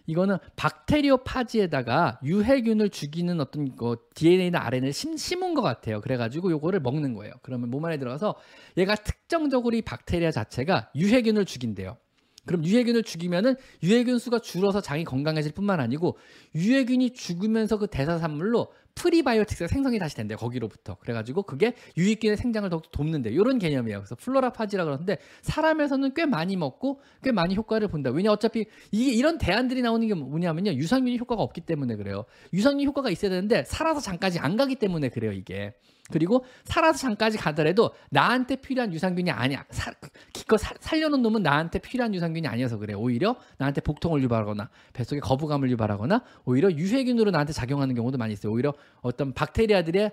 이거는 박테리오파지에다가 유해균을 죽이는 어떤 거 디엔에이나 알엔에이를 심, 심은 것 같아요. 그래가지고 요거를 먹는 거예요. 그러면 몸 안에 들어가서 얘가 특정적으로 이 박테리아 자체가 유해균을 죽인대요. 그럼 유해균을 죽이면은 유해균 수가 줄어서 장이 건강해질 뿐만 아니고, 유해균이 죽으면서 그 대사산물로 프리바이오틱스가 생성이 다시 된대요, 거기로부터. 그래가지고 그게 유익균의 생장을 더욱 돕는데, 이런 개념이에요. 그래서 플로라파지라 그러는데, 사람에서는 꽤 많이 먹고 꽤 많이 효과를 본다. 왜냐, 어차피 이게 이런 대안들이 나오는 게 뭐냐면요, 유산균이 효과가 없기 때문에 그래요. 유산균 효과가 있어야 되는데 살아서 장까지 안 가기 때문에 그래요, 이게. 그리고 살아서 장까지 가더라도 나한테 필요한 유산균이 아니야. 사, 기껏 사, 살려놓은 놈은 나한테 필요한 유산균이 아니어서 그래요. 오히려 나한테 복통을 유발하거나 뱃속에 거부감을 유발하거나, 오히려 유해균으로 나한테 작용하는 경우도 많이 있어요. 오히려 어떤 박테리아들의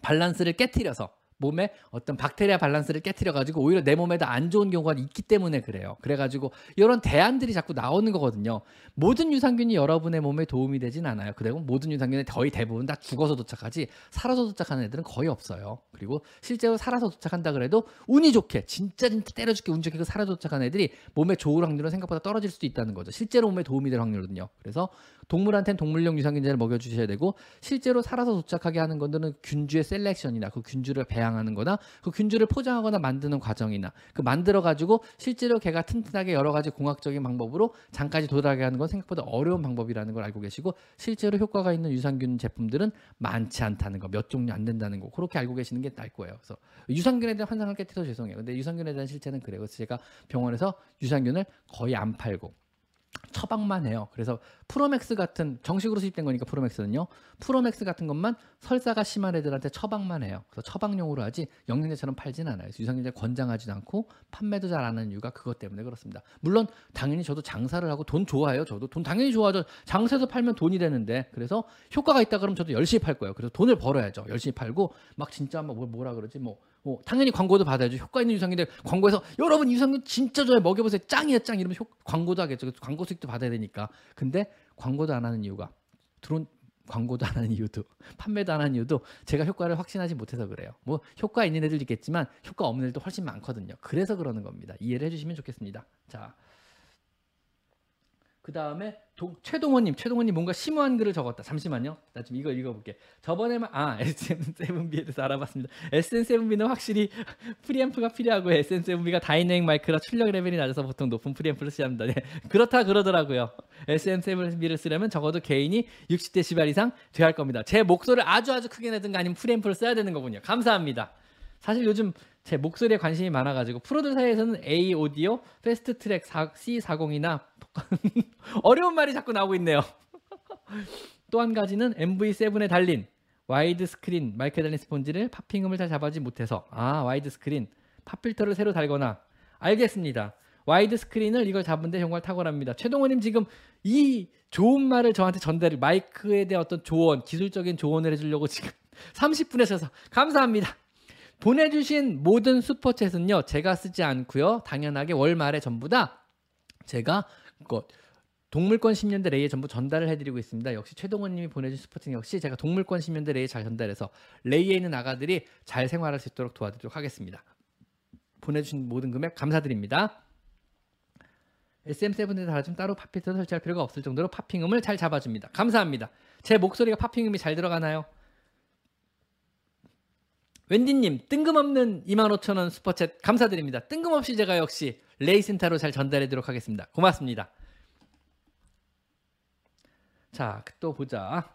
밸런스를 깨트려서 몸에 어떤 박테리아 밸런스를 깨트려가지고 오히려 내 몸에도 안 좋은 경우가 있기 때문에 그래요. 그래가지고 이런 대안들이 자꾸 나오는 거거든요. 모든 유산균이 여러분의 몸에 도움이 되진 않아요. 그리고 모든 유산균의 거의 대부분 다 죽어서 도착하지 살아서 도착하는 애들은 거의 없어요. 그리고 실제로 살아서 도착한다 그래도 운이 좋게 진짜 진짜 때려 죽게 운 좋게 살아서 도착하는 애들이 몸에 좋을 확률은 생각보다 떨어질 수도 있다는 거죠. 실제로 몸에 도움이 될 확률은요. 그래서 동물한테는 동물용 유산균제를 먹여주셔야 되고 실제로 살아서 도착하게 하는 것들은 균주의 셀렉션이나 그 균주를 배양하는 거나 그 균주를 포장하거나 만드는 과정이나 그 만들어가지고 실제로 걔가 튼튼하게 여러 가지 공학적인 방법으로 장까지 도달하게 하는 건 생각보다 어려운 방법이라는 걸 알고 계시고 실제로 효과가 있는 유산균 제품들은 많지 않다는 거, 몇 종류 안 된다는 거 그렇게 알고 계시는 게 나을 거예요. 그래서 유산균에 대한 환상을 깨뜨려서 죄송해요. 근데 유산균에 대한 실체는 그래요. 그래서 제가 병원에서 유산균을 거의 안 팔고 처방만 해요. 그래서 프로맥스 같은 정식으로 수입된 거니까 프로맥스는요. 프로맥스 같은 것만 설사가 심한 애들한테 처방만 해요. 그래서 처방용으로 하지 영양제처럼 팔진 않아요. 그래서 유산균제 권장하지도 않고 판매도 잘 안 하는 이유가 그것 때문에 그렇습니다. 물론 당연히 저도 장사를 하고 돈 좋아해요. 저도 돈 당연히 좋아하죠. 장사해서 팔면 돈이 되는데 그래서 효과가 있다 그러면 저도 열심히 팔 거예요. 그래서 돈을 벌어야죠. 열심히 팔고 막 진짜 막 뭐라 그러지 뭐 뭐 당연히 광고도 받아야죠. 효과 있는 유산균인데 광고에서 여러분 유산균 진짜 좋아요. 먹여보세요. 짱이야 짱 이러면 효, 광고도 하겠죠. 광고 수익도 받아야 되니까. 근데 광고도 안 하는 이유가 드론 광고도 안 하는 이유도 판매도 안 하는 이유도 제가 효과를 확신하지 못해서 그래요. 뭐 효과 있는 애들도 있겠지만 효과 없는 애들도 훨씬 많거든요. 그래서 그러는 겁니다. 이해를 해주시면 좋겠습니다. 자, 그 다음에 최동원님, 최동원님 뭔가 심오한 글을 적었다. 잠시만요. 나 좀 이거 읽어볼게. 저번에만 아 에스엔 세븐비에 대해서 알아봤습니다. 에스엔 세븐비는 확실히 프리앰프가 필요하고 에스엔 세븐비가 다이내믹 마이크라 출력 레벨이 낮아서 보통 높은 프리앰프를 쓰랍니다. 네, 그렇다 그러더라고요. 에스엔 세븐비를 쓰려면 적어도 개인이 육십 데시벨 이상 돼야 할 겁니다. 제 목소리를 아주 아주 크게 내든가 아니면 프리앰프를 써야 되는 거군요. 감사합니다. 사실 요즘 제 목소리에 관심이 많아가지고 프로들 사이에서는 A 오디오, 페스트트랙 씨 사십이나 어려운 말이 자꾸 나오고 있네요. 또 한 가지는 엠브이 세븐에 달린 와이드 스크린 마이크에 달린 스폰지를 팝핑음을 잘 잡아지 못해서 아 와이드 스크린 팝필터를 새로 달거나 알겠습니다. 와이드 스크린을 이걸 잡은데 정말 탁월합니다. 최동호님 지금 이 좋은 말을 저한테 전달을 마이크에 대한 어떤 조언 기술적인 조언을 해주려고 지금 삼십 분에 쳐서 감사합니다. 보내주신 모든 슈퍼챗은요 제가 쓰지 않고요 당연하게 월말에 전부 다 제가 것 동물권 십 년대 레이에 전부 전달을 해드리고 있습니다. 역시 최동원님이 보내준 슈퍼챗 역시 제가 동물권 십 년대 레이에 잘 전달해서 레이에 있는 아가들이 잘 생활할 수 있도록 도와드리도록 하겠습니다. 보내주신 모든 금액 감사드립니다. 에스엠 세븐에 달아주면 따로 팝필터를 설치할 필요가 없을 정도로 팝핑음을 잘 잡아줍니다. 감사합니다. 제 목소리가 팝핑음이 잘 들어가나요? 웬디님 뜬금없는 이만 오천 원 슈퍼챗 감사드립니다. 뜬금없이 제가 역시 레이센터로 잘 전달해드리도록 하겠습니다. 고맙습니다. 자, 또 보자.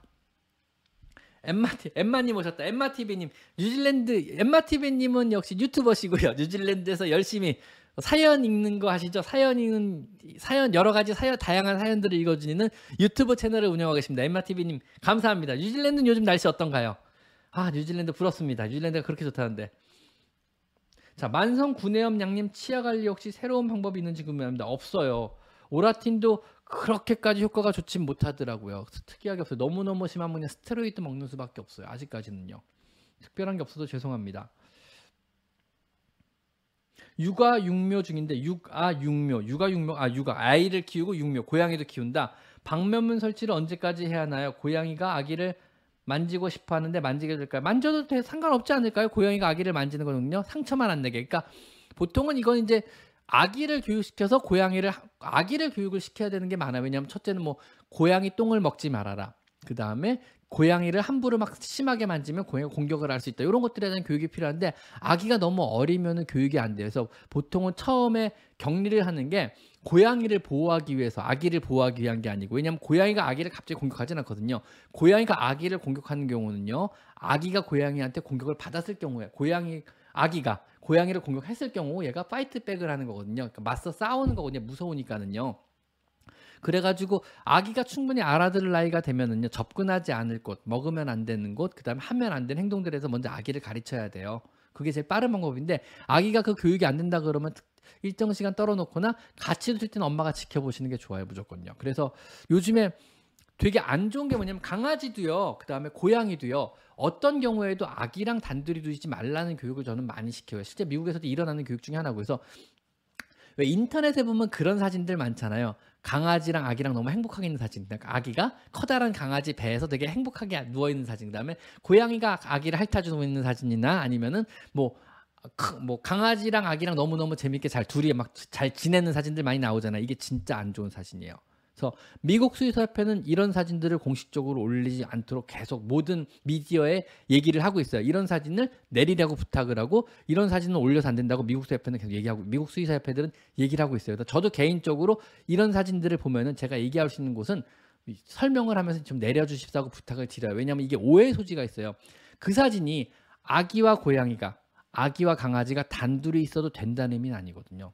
엠마티, 엠마님 오셨다. 엠마티비님 뉴질랜드 엠마티비님은 역시 유튜버시고요. 뉴질랜드에서 열심히 사연 읽는 거 아시죠? 사연 읽는 사연 여러 가지 사연 다양한 사연들을 읽어주는 유튜브 채널을 운영하고 계십니다. 엠마티비님 감사합니다. 뉴질랜드는 요즘 날씨 어떤가요? 아 뉴질랜드 부럽습니다. 뉴질랜드가 그렇게 좋다는데. 자 만성 구내염 양님 치아 관리 혹시 새로운 방법이 있는지 궁금합니다. 없어요. 오라틴도 그렇게까지 효과가 좋진 못하더라고요. 특이하게 없어요. 너무너무 심하면 그냥 스테로이드 먹는 수밖에 없어요. 아직까지는요. 특별한 게 없어서 죄송합니다. 육아 육묘 중인데 육아 육묘 육아 육묘 아 육아 아이를 키우고 육묘 고양이도 키운다. 방면문 설치를 언제까지 해야 하나요? 고양이가 아기를 만지고 싶어 하는데 만지게 될까요? 만져도 돼, 상관없지 않을까요? 고양이가 아기를 만지는 거는요. 상처만 안 내게. 그러니까 보통은 이건 이제 아기를 교육시켜서 고양이를 아기를 교육을 시켜야 되는 게 많아요. 왜냐하면 첫째는 뭐 고양이 똥을 먹지 말아라. 그 다음에 고양이를 함부로 막 심하게 만지면 고양이가 공격을 할 수 있다. 이런 것들에 대한 교육이 필요한데 아기가 너무 어리면 교육이 안 돼요. 그래서 보통은 처음에 격리를 하는 게 고양이를 보호하기 위해서 아기를 보호하기 위한 게 아니고 왜냐하면 고양이가 아기를 갑자기 공격하진 않거든요. 고양이가 아기를 공격하는 경우는요. 아기가 고양이한테 공격을 받았을 경우에 고양이 아기가 고양이를 공격했을 경우 얘가 파이트백을 하는 거거든요. 그러니까 맞서 싸우는 거거든요. 무서우니까는요. 그래가지고 아기가 충분히 알아들을 나이가 되면은요 접근하지 않을 곳, 먹으면 안 되는 곳, 그다음에 하면 안 되는 행동들에서 먼저 아기를 가르쳐야 돼요. 그게 제일 빠른 방법인데 아기가 그 교육이 안 된다 그러면 일정 시간 떨어놓거나 같이 있을 때는 엄마가 지켜보시는 게 좋아요 무조건요. 그래서 요즘에 되게 안 좋은 게 뭐냐면 강아지도요, 그 다음에 고양이도요, 어떤 경우에도 아기랑 단둘이 두지 말라는 교육을 저는 많이 시켜요. 실제 미국에서도 일어나는 교육 중에 하나고. 그래서 왜 인터넷에 보면 그런 사진들 많잖아요. 강아지랑 아기랑 너무 행복하게 있는 사진. 그러니까 아기가 커다란 강아지 배에서 되게 행복하게 누워있는 사진, 그 다음에 고양이가 아기를 핥아주고 있는 사진이나, 아니면은 뭐 뭐 강아지랑 아기랑 너무너무 재밌게 잘 둘이 막 잘 지내는 사진들 많이 나오잖아요. 이게 진짜 안 좋은 사진이에요. 그래서 미국 수의사협회는 이런 사진들을 공식적으로 올리지 않도록 계속 모든 미디어에 얘기를 하고 있어요. 이런 사진을 내리라고 부탁을 하고, 이런 사진을 올려서 안 된다고 미국 수의사협회는 계속 얘기하고, 미국 수의사협회들은 얘기를 하고 있어요. 그래서 저도 개인적으로 이런 사진들을 보면은 제가 얘기할 수 있는 곳은 설명을 하면서 좀 내려주십사고 부탁을 드려요. 왜냐하면 이게 오해의 소지가 있어요. 그 사진이 아기와 고양이가, 아기와 강아지가 단둘이 있어도 된다는 의미는 아니거든요.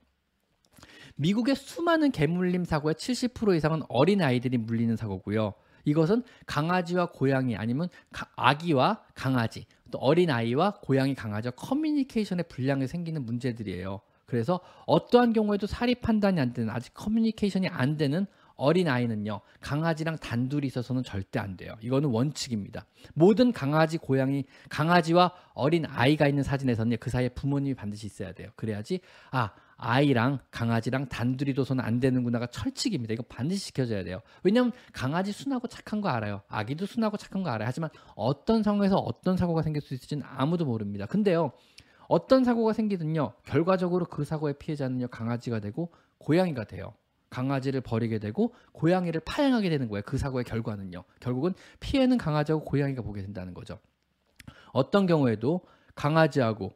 미국의 수많은 개물림 사고의 칠십 퍼센트 이상은 어린아이들이 물리는 사고고요. 이것은 강아지와 고양이, 아니면 가, 아기와 강아지, 또 어린아이와 고양이, 강아지와 커뮤니케이션의 불량이 생기는 문제들이에요. 그래서 어떠한 경우에도 사리 판단이 안 되는, 아직 커뮤니케이션이 안 되는 어린아이는요, 강아지랑 단둘이 있어서는 절대 안 돼요. 이거는 원칙입니다. 모든 강아지, 고양이, 강아지와 어린아이가 있는 사진에서는 그 사이에 부모님이 반드시 있어야 돼요. 그래야지 아, 아이랑 강아지랑 단둘이 둬서는 안 되는구나가 철칙입니다. 이거 반드시 지켜줘야 돼요. 왜냐하면 강아지 순하고 착한 거 알아요. 아기도 순하고 착한 거 알아요. 하지만 어떤 상황에서 어떤 사고가 생길 수 있을지는 아무도 모릅니다. 근데요, 어떤 사고가 생기든요, 결과적으로 그 사고의 피해자는요, 강아지가 되고 고양이가 돼요. 강아지를 버리게 되고 고양이를 파양하게 되는 거예요. 그 사고의 결과는요. 결국은 피해는 강아지하고 고양이가 보게 된다는 거죠. 어떤 경우에도 강아지하고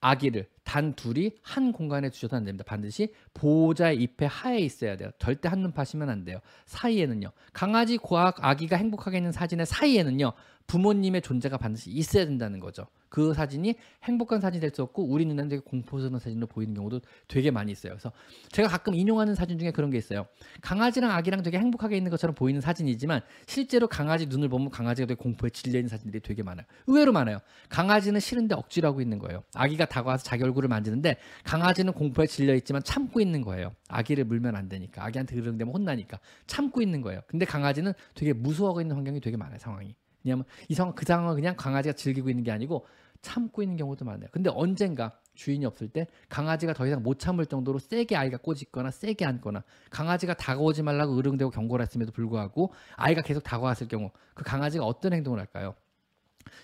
아기를 단 둘이 한 공간에 두셔도 안 됩니다. 반드시 보호자의 입에 하에 있어야 돼요. 절대 한눈 파시면 안 돼요. 사이에는요, 강아지, 고아, 아기가 행복하게 있는 사진의 사이에는요, 부모님의 존재가 반드시 있어야 된다는 거죠. 그 사진이 행복한 사진이 될 수 없고 우리 눈에는 되게 공포스러운 사진으로 보이는 경우도 되게 많이 있어요. 그래서 제가 가끔 인용하는 사진 중에 그런 게 있어요. 강아지랑 아기랑 되게 행복하게 있는 것처럼 보이는 사진이지만 실제로 강아지 눈을 보면 강아지가 되게 공포에 질려 있는 사진들이 되게 많아요. 의외로 많아요. 강아지는 싫은데 억지로 하고 있는 거예요. 아기가 다가와서 자기 얼굴을 만지는데 강아지는 공포에 질려 있지만 참고 있는 거예요. 아기를 물면 안 되니까, 아기한테 으르렁대면 혼나니까 참고 있는 거예요. 근데 강아지는 되게 무서워하고 있는 환경이 되게 많아요, 상황이. 왜냐하면 이 상황, 그 상황을 그냥 강아지가 즐기고 있는 게 아니고 참고 있는 경우도 많아요. 근데 언젠가 주인이 없을 때 강아지가 더 이상 못 참을 정도로 세게 아이가 꼬집거나 세게 안거나, 강아지가 다가오지 말라고 으르렁대고 경고를 했음에도 불구하고 아이가 계속 다가왔을 경우 그 강아지가 어떤 행동을 할까요?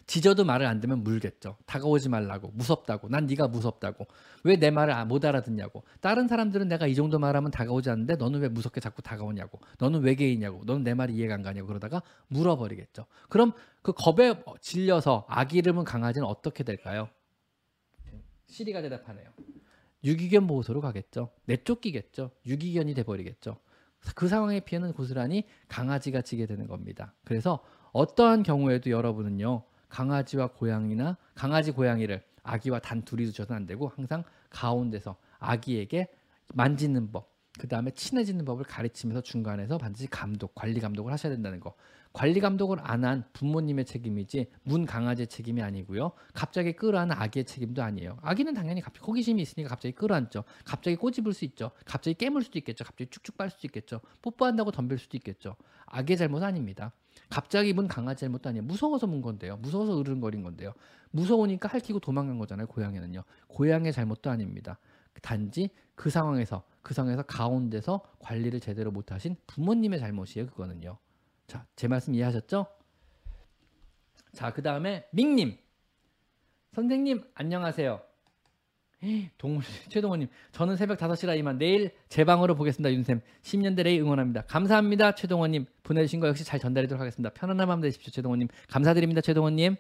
지져도 말을 안 들으면 물겠죠. 다가오지 말라고, 무섭다고, 난 네가 무섭다고, 왜 내 말을 못 알아듣냐고, 다른 사람들은 내가 이 정도 말하면 다가오지 않는데 너는 왜 무섭게 자꾸 다가오냐고, 너는 외계인이냐고, 너는 내 말이 이해가 안 가냐고 그러다가 물어버리겠죠. 그럼 그 겁에 질려서 아기 이름은 강아지는 어떻게 될까요? 시리가 대답하네요. 유기견 보호소로 가겠죠. 내쫓기겠죠. 유기견이 돼버리겠죠. 그 상황의 피해는 고스란히 강아지가 지게 되는 겁니다. 그래서 어떠한 경우에도 여러분은요, 강아지와 고양이나 강아지, 고양이를 아기와 단둘이 두셔서는 안 되고 항상 가운데서 아기에게 만지는 법, 그 다음에 친해지는 법을 가르치면서 중간에서 반드시 감독, 관리 감독을 하셔야 된다는 거. 관리 감독을 안 한 부모님의 책임이지 문 강아지의 책임이 아니고요, 갑자기 끌어안는 아기의 책임도 아니에요. 아기는 당연히 갑자기 호기심이 있으니까 갑자기 끌어안죠. 갑자기 꼬집을 수 있죠. 갑자기 깨물 수도 있겠죠. 갑자기 쭉쭉 빨 수도 있겠죠. 뽀뽀한다고 덤빌 수도 있겠죠. 아기의 잘못은 아닙니다. 갑자기 문 강아지 잘못도 아니에요. 무서워서 문 건데요. 무서워서 으르렁거린 건데요. 무서우니까 핥히고 도망간 거잖아요. 고양이는요. 고양이의 잘못도 아닙니다. 단지 그 상황에서, 그 상황에서 가운데서 관리를 제대로 못하신 부모님의 잘못이에요. 그거는요. 자, 제 말씀 이해하셨죠? 자, 그 다음에 밍님, 선생님 안녕하세요. 동물 최동원님, 저는 새벽 다섯 시 라이만 내일 제 방으로 보겠습니다. 윤샘 십 년 대레이 응원합니다. 감사합니다. 최동원님 보내주신 거 역시 잘 전달하도록 하겠습니다. 편안한 밤 되십시오. 최동원님 감사드립니다. 최동원님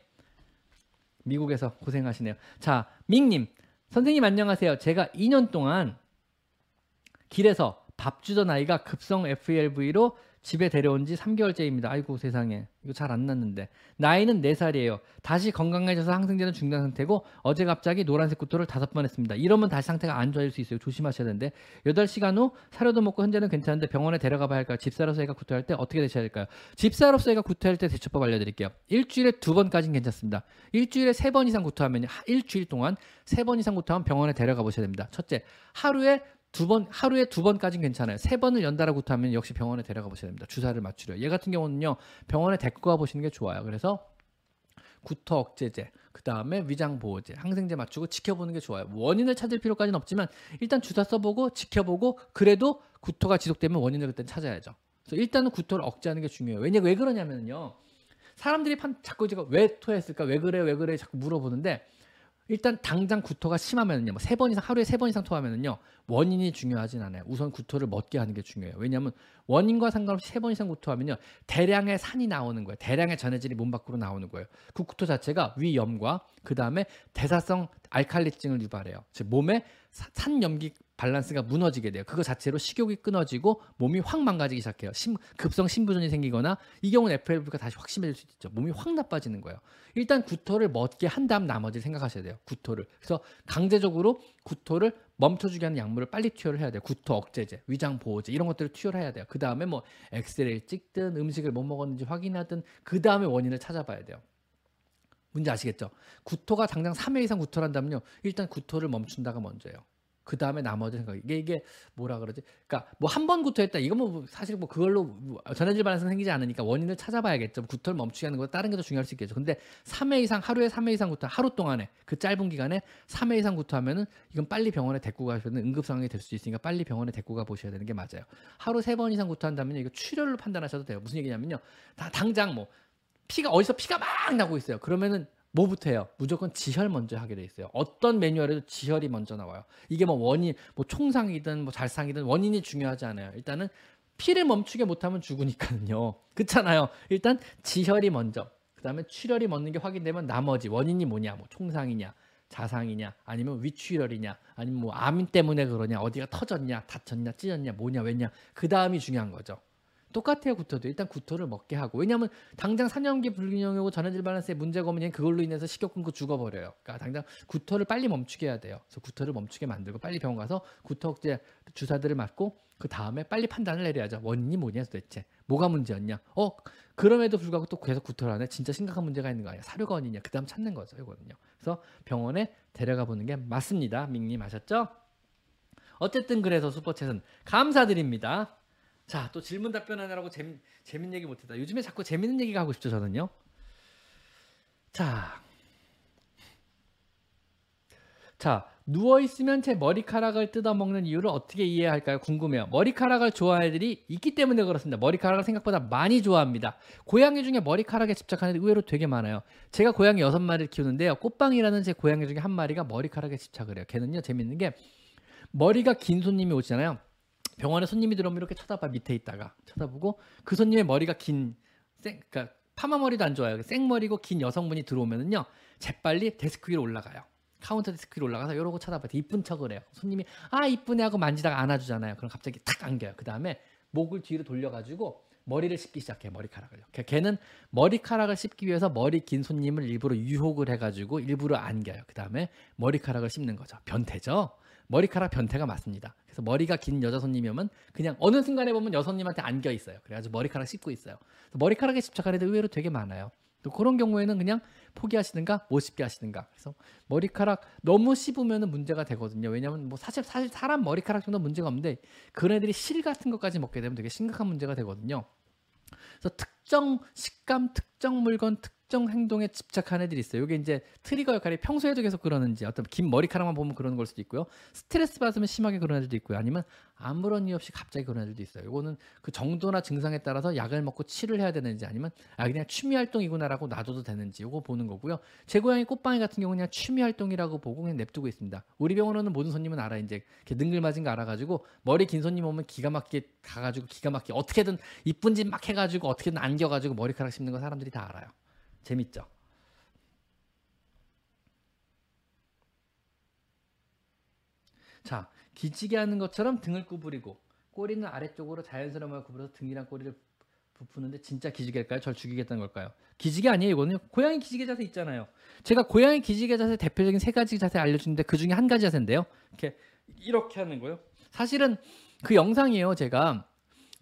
미국에서 고생하시네요. 자, 밍님, 선생님 안녕하세요. 제가 이 년 동안 길에서 밥 주던 아이가 급성 에프 이 엘 브이로 집에 데려온 지 삼 개월째입니다. 아이고 세상에, 이거 잘 안 났는데. 나이는 네 살이에요. 다시 건강해져서 항생제는 중단 상태고 어제 갑자기 노란색 구토를 다섯 번 했습니다. 이러면 다시 상태가 안 좋아질 수 있어요. 조심하셔야 되는데 여덟 시간 후 사료도 먹고 현재는 괜찮은데 병원에 데려가 봐야 할까요? 집사로서 애가 구토할 때 어떻게 대처해야 될까요? 집사로서 애가 구토할 때 대처법 알려드릴게요. 일주일에 두 번까지는 괜찮습니다. 일주일에 세 번 이상 구토하면, 일주일 동안 세 번 이상 구토하면 병원에 데려가 보셔야 됩니다. 첫째, 하루에 두 번, 하루에 두 번까지는 괜찮아요. 세 번을 연달아 구타하면 역시 병원에 데려가 보셔야 됩니다. 주사를 맞추려. 얘 같은 경우는요, 병원에 데리고 가 보시는 게 좋아요. 그래서 구토 억제제, 그 다음에 위장 보호제, 항생제 맞추고 지켜보는 게 좋아요. 원인을 찾을 필요까지는 없지만 일단 주사 써보고 지켜보고, 그래도 구토가 지속되면 원인을 그때 찾아야죠. 그래서 일단은 구토를 억제하는 게 중요해요. 왜냐, 왜 그러냐면요, 사람들이 판, 자꾸 제가 왜 토했을까, 왜 그래, 왜 그래 자꾸 물어보는데, 일단 당장 구토가 심하면은요, 뭐 세 번 이상, 하루에 세 번 이상 토하면은요, 원인이 중요하진 않아요. 우선 구토를 멎게 하는 게 중요해요. 왜냐하면 원인과 상관없이 세 번 이상 구토하면요, 대량의 산이 나오는 거예요. 대량의 전해질이 몸 밖으로 나오는 거예요. 그 구토 자체가 위염과 그 다음에 대사성 알칼리증을 유발해요. 즉 몸에 산염기 밸런스가 무너지게 돼요. 그거 자체로 식욕이 끊어지고 몸이 확 망가지기 시작해요. 심, 급성 신부전이 생기거나, 이 경우는 에프엘브이가 다시 확심해질 수 있죠. 몸이 확 나빠지는 거예요. 일단 구토를 멎게 한 다음 나머지를 생각하셔야 돼요. 구토를. 그래서 강제적으로 구토를 멈춰주게 하는 약물을 빨리 투여를 해야 돼요. 구토 억제제, 위장 보호제, 이런 것들을 투여를 해야 돼요. 그 다음에 뭐 엑스레이를 찍든 음식을 못 먹었는지 확인하든, 그 다음에 원인을 찾아봐야 돼요. 문제 아시겠죠? 구토가 당장 삼 회 이상 구토를 한다면요, 일단 구토를 멈춘다가 먼저예요. 그 다음에 나머지 생각, 이게 이게 뭐라 그러지? 그러니까 뭐 한 번 구토했다, 이건 뭐 사실 뭐 그걸로 전해질 반응은 생기지 않으니까 원인을 찾아봐야겠죠. 구토를 멈추게 하는 것보다 다른 게 더 중요할 수 있겠죠. 근데 삼 회 이상, 하루에 삼 회 이상 구토, 하루 동안에 그 짧은 기간에 삼 회 이상 구토하면은 이건 빨리 병원에 데리고 가시면 응급 상황이 될 수 있으니까 빨리 병원에 데리고 가 보셔야 되는 게 맞아요. 하루 세 번 이상 구토한다면 이거 출혈로 판단하셔도 돼요. 무슨 얘기냐면요, 다 당장 뭐 피가 어디서 피가 막 나고 있어요. 그러면은 뭐부터 해요? 무조건 지혈 먼저 하게 돼 있어요. 어떤 매뉴얼에도 지혈이 먼저 나와요. 이게 뭐 원인, 뭐 총상이든 뭐 잘상이든 원인이 중요하지 않아요. 일단은 피를 멈추게 못하면 죽으니까요. 그렇잖아요. 일단 지혈이 먼저, 그 다음에 출혈이 멎는 게 확인되면 나머지 원인이 뭐냐, 뭐 총상이냐, 자상이냐, 아니면 위출혈이냐, 아니면 뭐 암 때문에 그러냐, 어디가 터졌냐, 다쳤냐, 찢었냐, 뭐냐, 왜냐, 그 다음이 중요한 거죠. 똑같아요. 구토도 일단 구토를 먹게 하고, 왜냐하면 당장 산염기 불균형이 오고 전해질 밸런스에 문제가 오면 그걸로 인해서 식욕 끊고 죽어버려요. 그러니까 당장 구토를 빨리 멈추게 해야 돼요. 그래서 구토를 멈추게 만들고 빨리 병원 가서 구토 억제 주사들을 맞고, 그 다음에 빨리 판단을 내려야죠. 원인이 뭐냐, 도대체 뭐가 문제였냐, 어 그럼에도 불구하고 또 계속 구토를 하네, 진짜 심각한 문제가 있는 거 아니야, 사료가 원인이냐, 그 다음 찾는 거죠, 이거는요. 그래서 병원에 데려가 보는 게 맞습니다. 민님 아셨죠? 어쨌든 그래서 슈퍼챗은 감사드립니다. 자, 또 질문 답변하느라고 재미, 재밌는 얘기 못했다. 요즘에 자꾸 재밌는 얘기가 하고 싶죠, 저는요. 자, 자 누워있으면 제 머리카락을 뜯어먹는 이유를 어떻게 이해해야 할까요? 궁금해요. 머리카락을 좋아하는 애들이 있기 때문에 그렇습니다. 머리카락을 생각보다 많이 좋아합니다. 고양이 중에 머리카락에 집착하는 애들이 의외로 되게 많아요. 제가 고양이 여섯 마리를 키우는데요, 꽃빵이라는 제 고양이 중에 한 마리가 머리카락에 집착을 해요. 걔는요, 재밌는 게 머리가 긴 손님이 오잖아요. 병원에 손님이 들어오면 이렇게 쳐다봐, 밑에 있다가 쳐다보고, 그 손님의 머리가 긴, 생, 그러니까 파마머리도 안 좋아요. 생머리고 긴 여성분이 들어오면은요, 재빨리 데스크 위로 올라가요. 카운터 데스크 위로 올라가서 이러고 쳐다봐요. 이쁜 척을 해요. 손님이 아 이쁘네 하고 만지다가 안아주잖아요. 그럼 갑자기 탁 안겨요. 그 다음에 목을 뒤로 돌려가지고 머리를 씹기 시작해요. 머리카락을요. 걔는 머리카락을 씹기 위해서 머리 긴 손님을 일부러 유혹을 해가지고 일부러 안겨요. 그 다음에 머리카락을 씹는 거죠. 변태죠. 머리카락 변태가 맞습니다. 그래서 머리가 긴 여자 손님이 오면 그냥 어느 순간에 보면 여성님한테 안겨 있어요. 그래가지고 머리카락 씹고 있어요. 머리카락에 집착하는 애들 의외로 되게 많아요. 또 그런 경우에는 그냥 포기하시든가 못 씹게 하시든가. 그래서 머리카락 너무 씹으면 문제가 되거든요. 왜냐하면 뭐 사실 사실 사람 머리카락 정도 문제가 없는데, 그런 애들이 실 같은 것까지 먹게 되면 되게 심각한 문제가 되거든요. 그래서 특정 식감, 특정 물건, 특 특정 행동에 집착하는 애들이 있어요. 이게 이제 트리거 역할이 평소에도 계속 그러는지, 어떤 긴 머리카락만 보면 그러는 걸 수도 있고요, 스트레스 받으면 심하게 그런 애들도 있고요, 아니면 아무런 이유 없이 갑자기 그런 애들도 있어요. 이거는 그 정도나 증상에 따라서 약을 먹고 치료를 해야 되는지, 아니면 아 그냥 취미 활동이구나라고 놔둬도 되는지, 이거 보는 거고요. 제 고양이 꽃빵이 같은 경우는 그냥 취미 활동이라고 보고 그냥 냅두고 있습니다. 우리 병원은 모든 손님은 알아. 이제 능글맞은 거 알아가지고 머리 긴 손님 오면 기가 막히게 가가지고 기가 막히게 어떻게든 이쁜 짓 막 해가지고 어떻게든 안겨가지고 머리카락 씹는 거 사람들이 다 알아요. 재밌죠? 자, 기지개 하는 것처럼 등을 구부리고 꼬리는 아래쪽으로 자연스러운 모양 구부려서 등이랑 꼬리를 부푸는데, 진짜 기지개일까요? 절 죽이겠다는 걸까요? 기지개 아니에요, 이거는요. 고양이 기지개 자세 있잖아요. 제가 고양이 기지개 자세 대표적인 세 가지 자세 알려주는데, 그 중에 한 가지 자세인데요, 이렇게 이렇게 하는 거예요. 사실은 그 영상이에요. 제가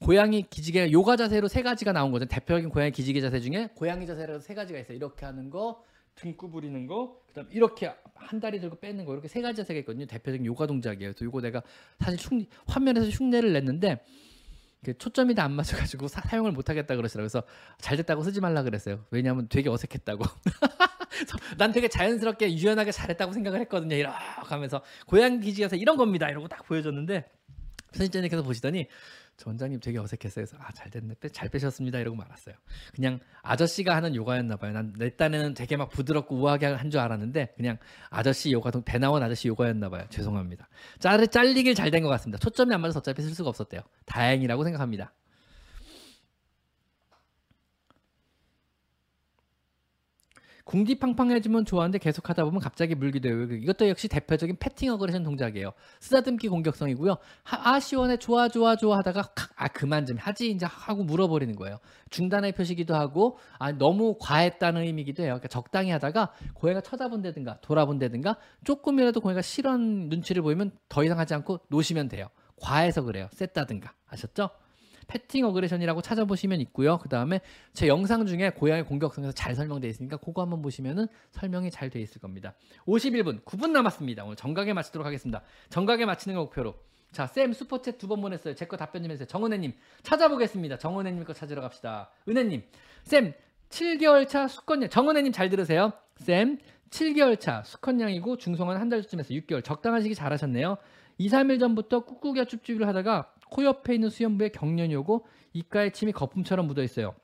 고양이 기지개 요가 자세로 세 가지가 나온 거죠. 대표적인 고양이 기지개 자세 중에 고양이 자세로 세 가지가 있어요. 이렇게 하는 거, 등 구부리는 거, 그다음 이렇게 한 다리 들고 빼는 거, 이렇게 세 가지 자세가 있거든요. 대표적인 요가 동작이에요. 그래서 요거 내가 사실 흉, 화면에서 흉내를 냈는데 초점이 다 안 맞아가지고 사, 사용을 못하겠다 그러시더라고요. 그래서 잘 됐다고 쓰지 말라 그랬어요. 왜냐하면 되게 어색했다고. 난 되게 자연스럽게 유연하게 잘했다고 생각을 했거든요. 이렇게 하면서 고양 기지에서 이런 겁니다 이러고 딱 보여줬는데 선생님께서 보시더니 원장님 되게 어색했어요. 그래서 아, 잘 됐네, 잘 빼셨습니다 이러고 말았어요. 그냥 아저씨가 하는 요가였나 봐요. 난 내 딴에는 되게 막 부드럽고 우아하게 한 줄 알았는데 그냥 아저씨 요가, 배나온 아저씨 요가였나 봐요. 죄송합니다. 짤, 잘리길 잘 된 것 같습니다. 초점이 안 맞아서 어차피 쓸 수가 없었대요. 다행이라고 생각합니다. 궁디팡팡해지면 좋아하는데 계속 하다 보면 갑자기 물기도 해요. 이것도 역시 대표적인 패팅 어그레션 동작이에요. 쓰다듬기 공격성이고요. 하, 아 시원해, 좋아 좋아 좋아 하다가 아 그만 좀 하지 이제 하고 물어버리는 거예요. 중단의 표시기도 하고 아 너무 과했다는 의미기도 해요. 그러니까 적당히 하다가 고양이가 쳐다본다든가 돌아본다든가 조금이라도 고양이가 싫은 눈치를 보이면 더 이상 하지 않고 놓으시면 돼요. 과해서 그래요. 셌다든가. 아셨죠? 패팅 어그레션이라고 찾아보시면 있고요. 그 다음에 제 영상 중에 고양이 공격성에서 잘 설명되어 있으니까 그거 한번 보시면은 설명이 잘 되어 있을 겁니다. 오십일 분, 구 분 남았습니다. 오늘 정각에 마치도록 하겠습니다. 정각에 마치는 걸 목표로. 자, 쌤 슈퍼챗 두 번 보냈어요. 제 거 답변 좀 해주세요. 정은혜님 찾아보겠습니다. 정은혜님 거 찾으러 갑시다. 은혜님, 쌤 칠 개월 차 수컷냥. 정은혜님 잘 들으세요. 쌤 칠 개월 차 수컷냥이고 중성화는 한 달쯤에서 육 개월. 적당한 시기 잘하셨네요. 이 삼 일 전부터 꾹꾹이와 쭈쭈이를 하다가 코 옆에 있는 수염부에 경련이 오고 이가에 침이 거품처럼 묻어있어요.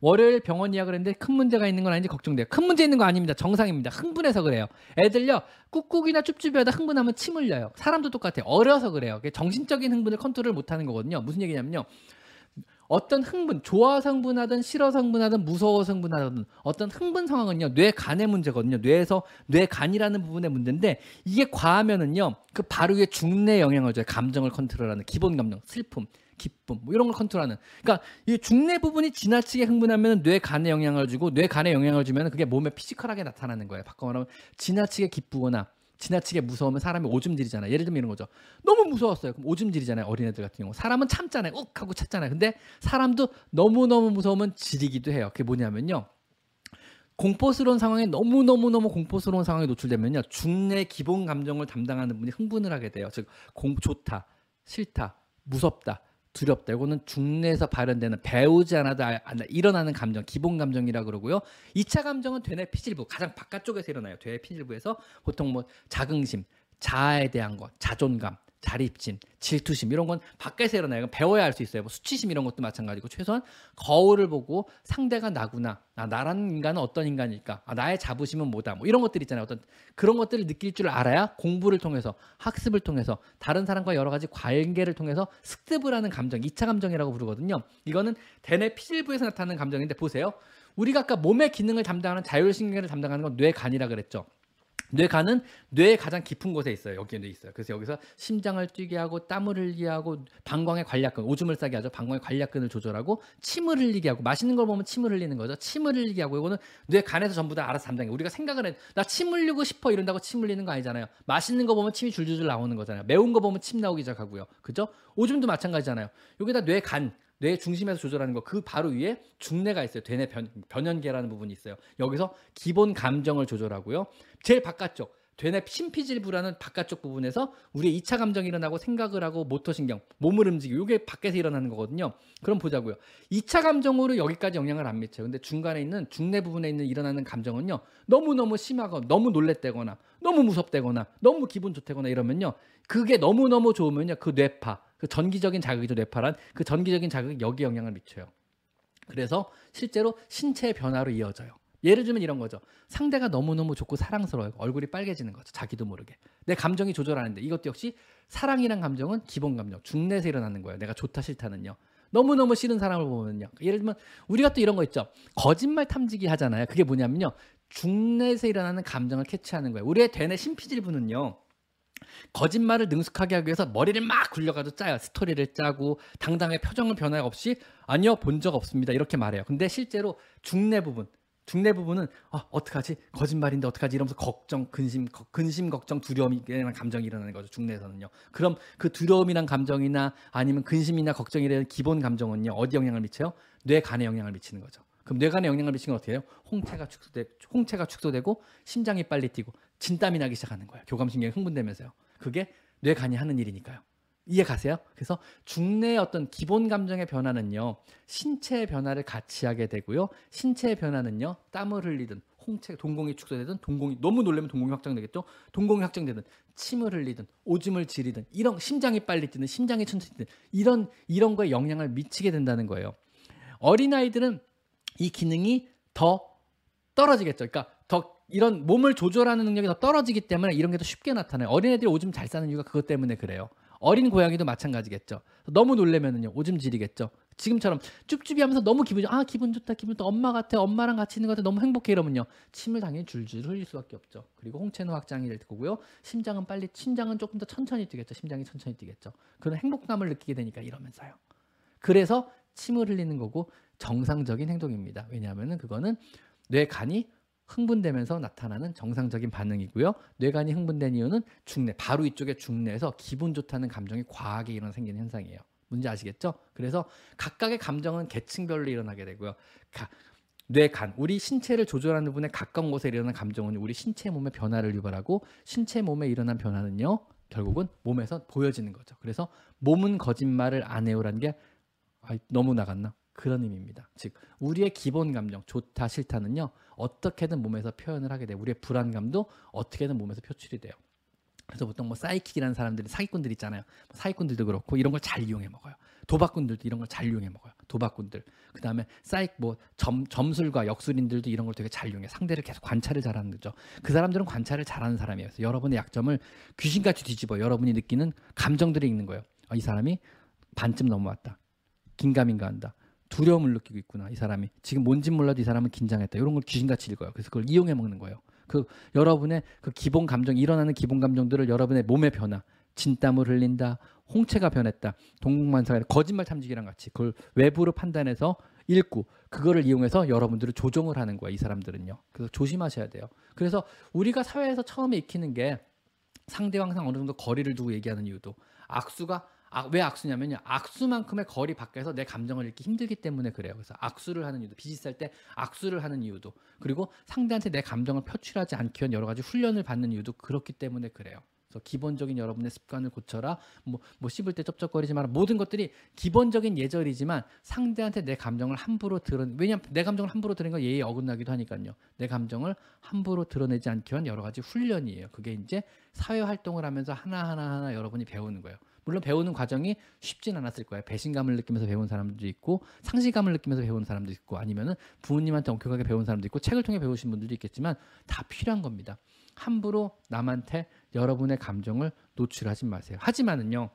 월요일 병원 예약을 했는데 큰 문제가 있는 건 아닌지 걱정돼요. 큰 문제 있는 거 아닙니다. 정상입니다. 흥분해서 그래요. 애들요. 꾹꾹이나 쭈쭈비하다 흥분하면 침 흘려요. 사람도 똑같아요. 어려서 그래요. 정신적인 흥분을 컨트롤 못하는 거거든요. 무슨 얘기냐면요. 어떤 흥분, 좋아서 흥분하든 싫어서 흥분하든 무서워서 흥분하든 어떤 흥분 상황은요. 뇌 간의 문제거든요. 뇌에서 뇌 간이라는 부분의 문제인데 이게 과하면은요. 그 바로 위에 중뇌에 영향을 줘요. 감정을 컨트롤하는 기본 감정, 슬픔, 기쁨 뭐 이런 걸 컨트롤하는. 그러니까 이 중뇌 부분이 지나치게 흥분하면 뇌 간에 영향을 주고 뇌 간에 영향을 주면 그게 몸에 피지컬하게 나타나는 거예요. 바꿔 말하면 지나치게 기쁘거나 지나치게 무서우면 사람이 오줌 지리잖아요. 예를 들면 이런 거죠. 너무 무서웠어요. 그럼 오줌 지리잖아요. 어린애들 같은 경우. 사람은 참잖아요. 욱 하고 참잖아요. 근데 사람도 너무너무 무서우면 지리기도 해요. 그게 뭐냐면요. 공포스러운 상황에 너무너무너무 공포스러운 상황에 노출되면요. 중뇌 기본 감정을 담당하는 분이 흥분을 하게 돼요. 즉 공, 좋다, 싫다, 무섭다, 두렵다. 이거는 중뇌에서 발현되는 배우지 않아도 일어나는 감정, 기본 감정이라 그러고요. 이 차 감정은 되뇌 피질부, 가장 바깥쪽에서 일어나요. 되뇌 피질부에서 보통 뭐 자긍심, 자아에 대한 것, 자존감, 자립심, 질투심 이런 건 밖에서 일어나요. 배워야 알 수 있어요. 뭐 수치심 이런 것도 마찬가지고 최소한 거울을 보고 상대가 나구나, 아, 나라는 인간은 어떤 인간일까, 아, 나의 자부심은 뭐다, 뭐 이런 것들 있잖아요. 어떤 그런 것들을 느낄 줄 알아야 공부를 통해서, 학습을 통해서, 다른 사람과 여러 가지 관계를 통해서 습득을 하는 감정, 이 차 감정이라고 부르거든요. 이거는 대뇌 피질부에서 나타나는 감정인데 보세요. 우리가 아까 몸의 기능을 담당하는 자율신경을 담당하는 건 뇌간이라 그랬죠. 뇌간은 뇌의 가장 깊은 곳에 있어요. 여기에 뇌 있어요. 그래서 여기서 심장을 뛰게 하고 땀을 흘리게 하고 방광의 관략근, 오줌을 싸게 하죠. 방광의 관략근을 조절하고 침을 흘리게 하고 맛있는 걸 보면 침을 흘리는 거죠. 침을 흘리게 하고 이거는 뇌간에서 전부 다 알아서 담당해요. 우리가 생각을 해. 나 침 흘리고 싶어 이런다고 침 흘리는 거 아니잖아요. 맛있는 거 보면 침이 줄줄줄 나오는 거잖아요. 매운 거 보면 침 나오기 시작하고요. 그죠? 오줌도 마찬가지잖아요. 여기다 뇌간. 뇌 중심에서 조절하는 거, 그 바로 위에 중뇌가 있어요. 대뇌 변, 변연계라는 부분이 있어요. 여기서 기본 감정을 조절하고요. 제일 바깥쪽, 대뇌 심피질부라는 바깥쪽 부분에서 우리의 이 차 감정이 일어나고 생각을 하고 모터신경, 몸을 움직이고 이게 밖에서 일어나는 거거든요. 그럼 보자고요. 이 차 감정으로 여기까지 영향을 안 미쳐요. 근데 중간에 있는 중뇌 부분에 있는 일어나는 감정은요. 너무너무 심하고 너무 놀랬대거나 너무 무섭대거나 너무 기분 좋대거나 이러면요. 그게 너무너무 좋으면요. 그 뇌파. 그 전기적인 자극이죠. 뇌파란 그 전기적인 자극이 여기 영향을 미쳐요. 그래서 실제로 신체의 변화로 이어져요. 예를 들면 이런 거죠. 상대가 너무너무 좋고 사랑스러워요. 얼굴이 빨개지는 거죠. 자기도 모르게. 내 감정이 조절하는데 이것도 역시 사랑이란 감정은 기본 감정. 중뇌에서 일어나는 거예요. 내가 좋다 싫다는요. 너무너무 싫은 사람을 보면요. 예를 들면 우리가 또 이런 거 있죠. 거짓말 탐지기 하잖아요. 그게 뭐냐면요. 중뇌에서 일어나는 감정을 캐치하는 거예요. 우리의 대뇌 심피질부는요. 거짓말을 능숙하게 하기 위해서 머리를 막 굴려가지고 짜요. 스토리를 짜고 당당하게 표정을 변화 없이 아니요 본 적 없습니다 이렇게 말해요. 근데 실제로 중뇌 부분, 중뇌 부분은 아, 어떡하지? 거짓말인데 어떡하지? 이러면서 걱정, 근심, 거, 근심, 걱정, 두려움이라는 감정이 일어나는 거죠. 중뇌에서는요. 그럼 그 두려움이란 감정이나 아니면 근심이나 걱정이라는 기본 감정은요. 어디 영향을 미쳐요? 뇌 간에 영향을 미치는 거죠. 그럼 뇌관에 영향을 미치는 건 어떻게 해요? 홍채가, 축소되, 홍채가 축소되고 심장이 빨리 뛰고 진땀이 나기 시작하는 거예요. 교감신경이 흥분되면서요. 그게 뇌관이 하는 일이니까요. 이해 가세요? 그래서 중뇌의 어떤 기본 감정의 변화는요, 신체의 변화를 같이 하게 되고요. 신체의 변화는요, 땀을 흘리든 홍채, 동공이 축소되든, 동공이 너무 놀라면 동공이 확장되겠죠. 동공이 확장되든, 침을 흘리든, 오줌을 지리든, 이런 심장이 빨리 뛰든, 심장이 천천히 뛰든, 이런 이런 거에 영향을 미치게 된다는 거예요. 어린아이들은 이 기능이 더 떨어지겠죠. 그러니까 더 이런 몸을 조절하는 능력이 더 떨어지기 때문에 이런 게 더 쉽게 나타나요. 어린애들이 오줌 잘 싸는 이유가 그것 때문에 그래요. 어린 고양이도 마찬가지겠죠. 너무 놀라면은요, 오줌 지리겠죠. 지금처럼 쭈쭈비 하면서 너무 기분 좋아, 기분 좋다, 기분 좋다, 엄마 같아, 엄마랑 같이 있는 것 같아, 너무 행복해, 이러면요, 침을 당연히 줄줄 흘릴 수밖에 없죠. 그리고 홍채는 확장이 될 거고요. 심장은 빨리, 심장은 조금 더 천천히 뛰겠죠. 심장이 천천히 뛰겠죠. 그런 행복감을 느끼게 되니까 이러면서요. 그래서 침을 흘리는 거고 정상적인 행동입니다. 왜냐하면은 그거는 뇌간이 흥분되면서 나타나는 정상적인 반응이고요. 뇌관이 흥분된 이유는 중뇌, 바로 이쪽에 중뇌에서 기분 좋다는 감정이 과하게 일어나 생기는 현상이에요. 뭔지 아시겠죠? 그래서 각각의 감정은 계층별로 일어나게 되고요. 가, 뇌관, 우리 신체를 조절하는 부분에 가까운 곳에 일어난 감정은 우리 신체 몸의 변화를 유발하고, 신체 몸에 일어난 변화는요, 결국은 몸에서 보여지는 거죠. 그래서 몸은 거짓말을 안 해요라는 게 아이, 너무 나갔나? 그런 의미입니다. 즉 우리의 기본 감정 좋다 싫다는요, 어떻게든 몸에서 표현을 하게 돼요. 우리의 불안감도 어떻게든 몸에서 표출이 돼요. 그래서 보통 뭐 사이킥이라는 사람들이, 사기꾼들 있잖아요. 사기꾼들도 그렇고 이런 걸 잘 이용해 먹어요. 도박꾼들도 이런 걸 잘 이용해 먹어요. 도박꾼들. 그다음에 사이 뭐 점, 점술과 역술인들도 이런 걸 되게 잘 이용해. 상대를 계속 관찰을 잘하는 거죠. 그 사람들은 관찰을 잘하는 사람이에요. 그래서 여러분의 약점을 귀신같이 뒤집어. 여러분이 느끼는 감정들이 있는 거예요. 아, 이 사람이 반쯤 넘어왔다. 긴가민가 한다. 두려움을 느끼고 있구나. 이 사람이 지금 뭔지 몰라도 이 사람은 긴장했다. 이런 걸 귀신같이 읽어요. 그래서 그걸 이용해 먹는 거예요. 그 여러분의 그 기본 감정, 일어나는 기본 감정들을 여러분의 몸의 변화, 진땀을 흘린다, 홍채가 변했다, 동공만사가, 거짓말 탐지기랑 같이 그걸 외부로 판단해서 읽고 그거를 이용해서 여러분들을 조종을 하는 거예요. 이 사람들은요. 그래서 조심하셔야 돼요. 그래서 우리가 사회에서 처음에 익히는 게 상대방상 어느 정도 거리를 두고 얘기하는 이유도 악수가 아, 왜 악수냐면요, 악수만큼의 거리 밖에서 내 감정을 읽기 힘들기 때문에 그래요. 그래서 악수를 하는 이유도, 비즈니스할 때 악수를 하는 이유도, 그리고 상대한테 내 감정을 표출하지 않기 위한 여러 가지 훈련을 받는 이유도 그렇기 때문에 그래요. 그래서 기본적인 여러분의 습관을 고쳐라, 뭐, 뭐 씹을 때 쩝쩝거리지 마라, 모든 것들이 기본적인 예절이지만 상대한테 내 감정을 함부로 드러내, 왜냐하면 내 감정을 함부로 드러낸 건 예의에 어긋나기도 하니까요. 내 감정을 함부로 드러내지 않기 위한 여러 가지 훈련이에요. 그게 이제 사회활동을 하면서 하나하나 하나 여러분이 배우는 거예요. 물론 배우는 과정이 쉽진 않았을 거예요. 배신감을 느끼면서 배운 사람도 있고, 상실감을 느끼면서 배운 사람도 있고, 아니면은 부모님한테 엄격하게 배운 사람도 있고, 책을 통해 배우신 분들도 있겠지만 다 필요한 겁니다. 함부로 남한테 여러분의 감정을 노출하지 마세요. 하지만은요,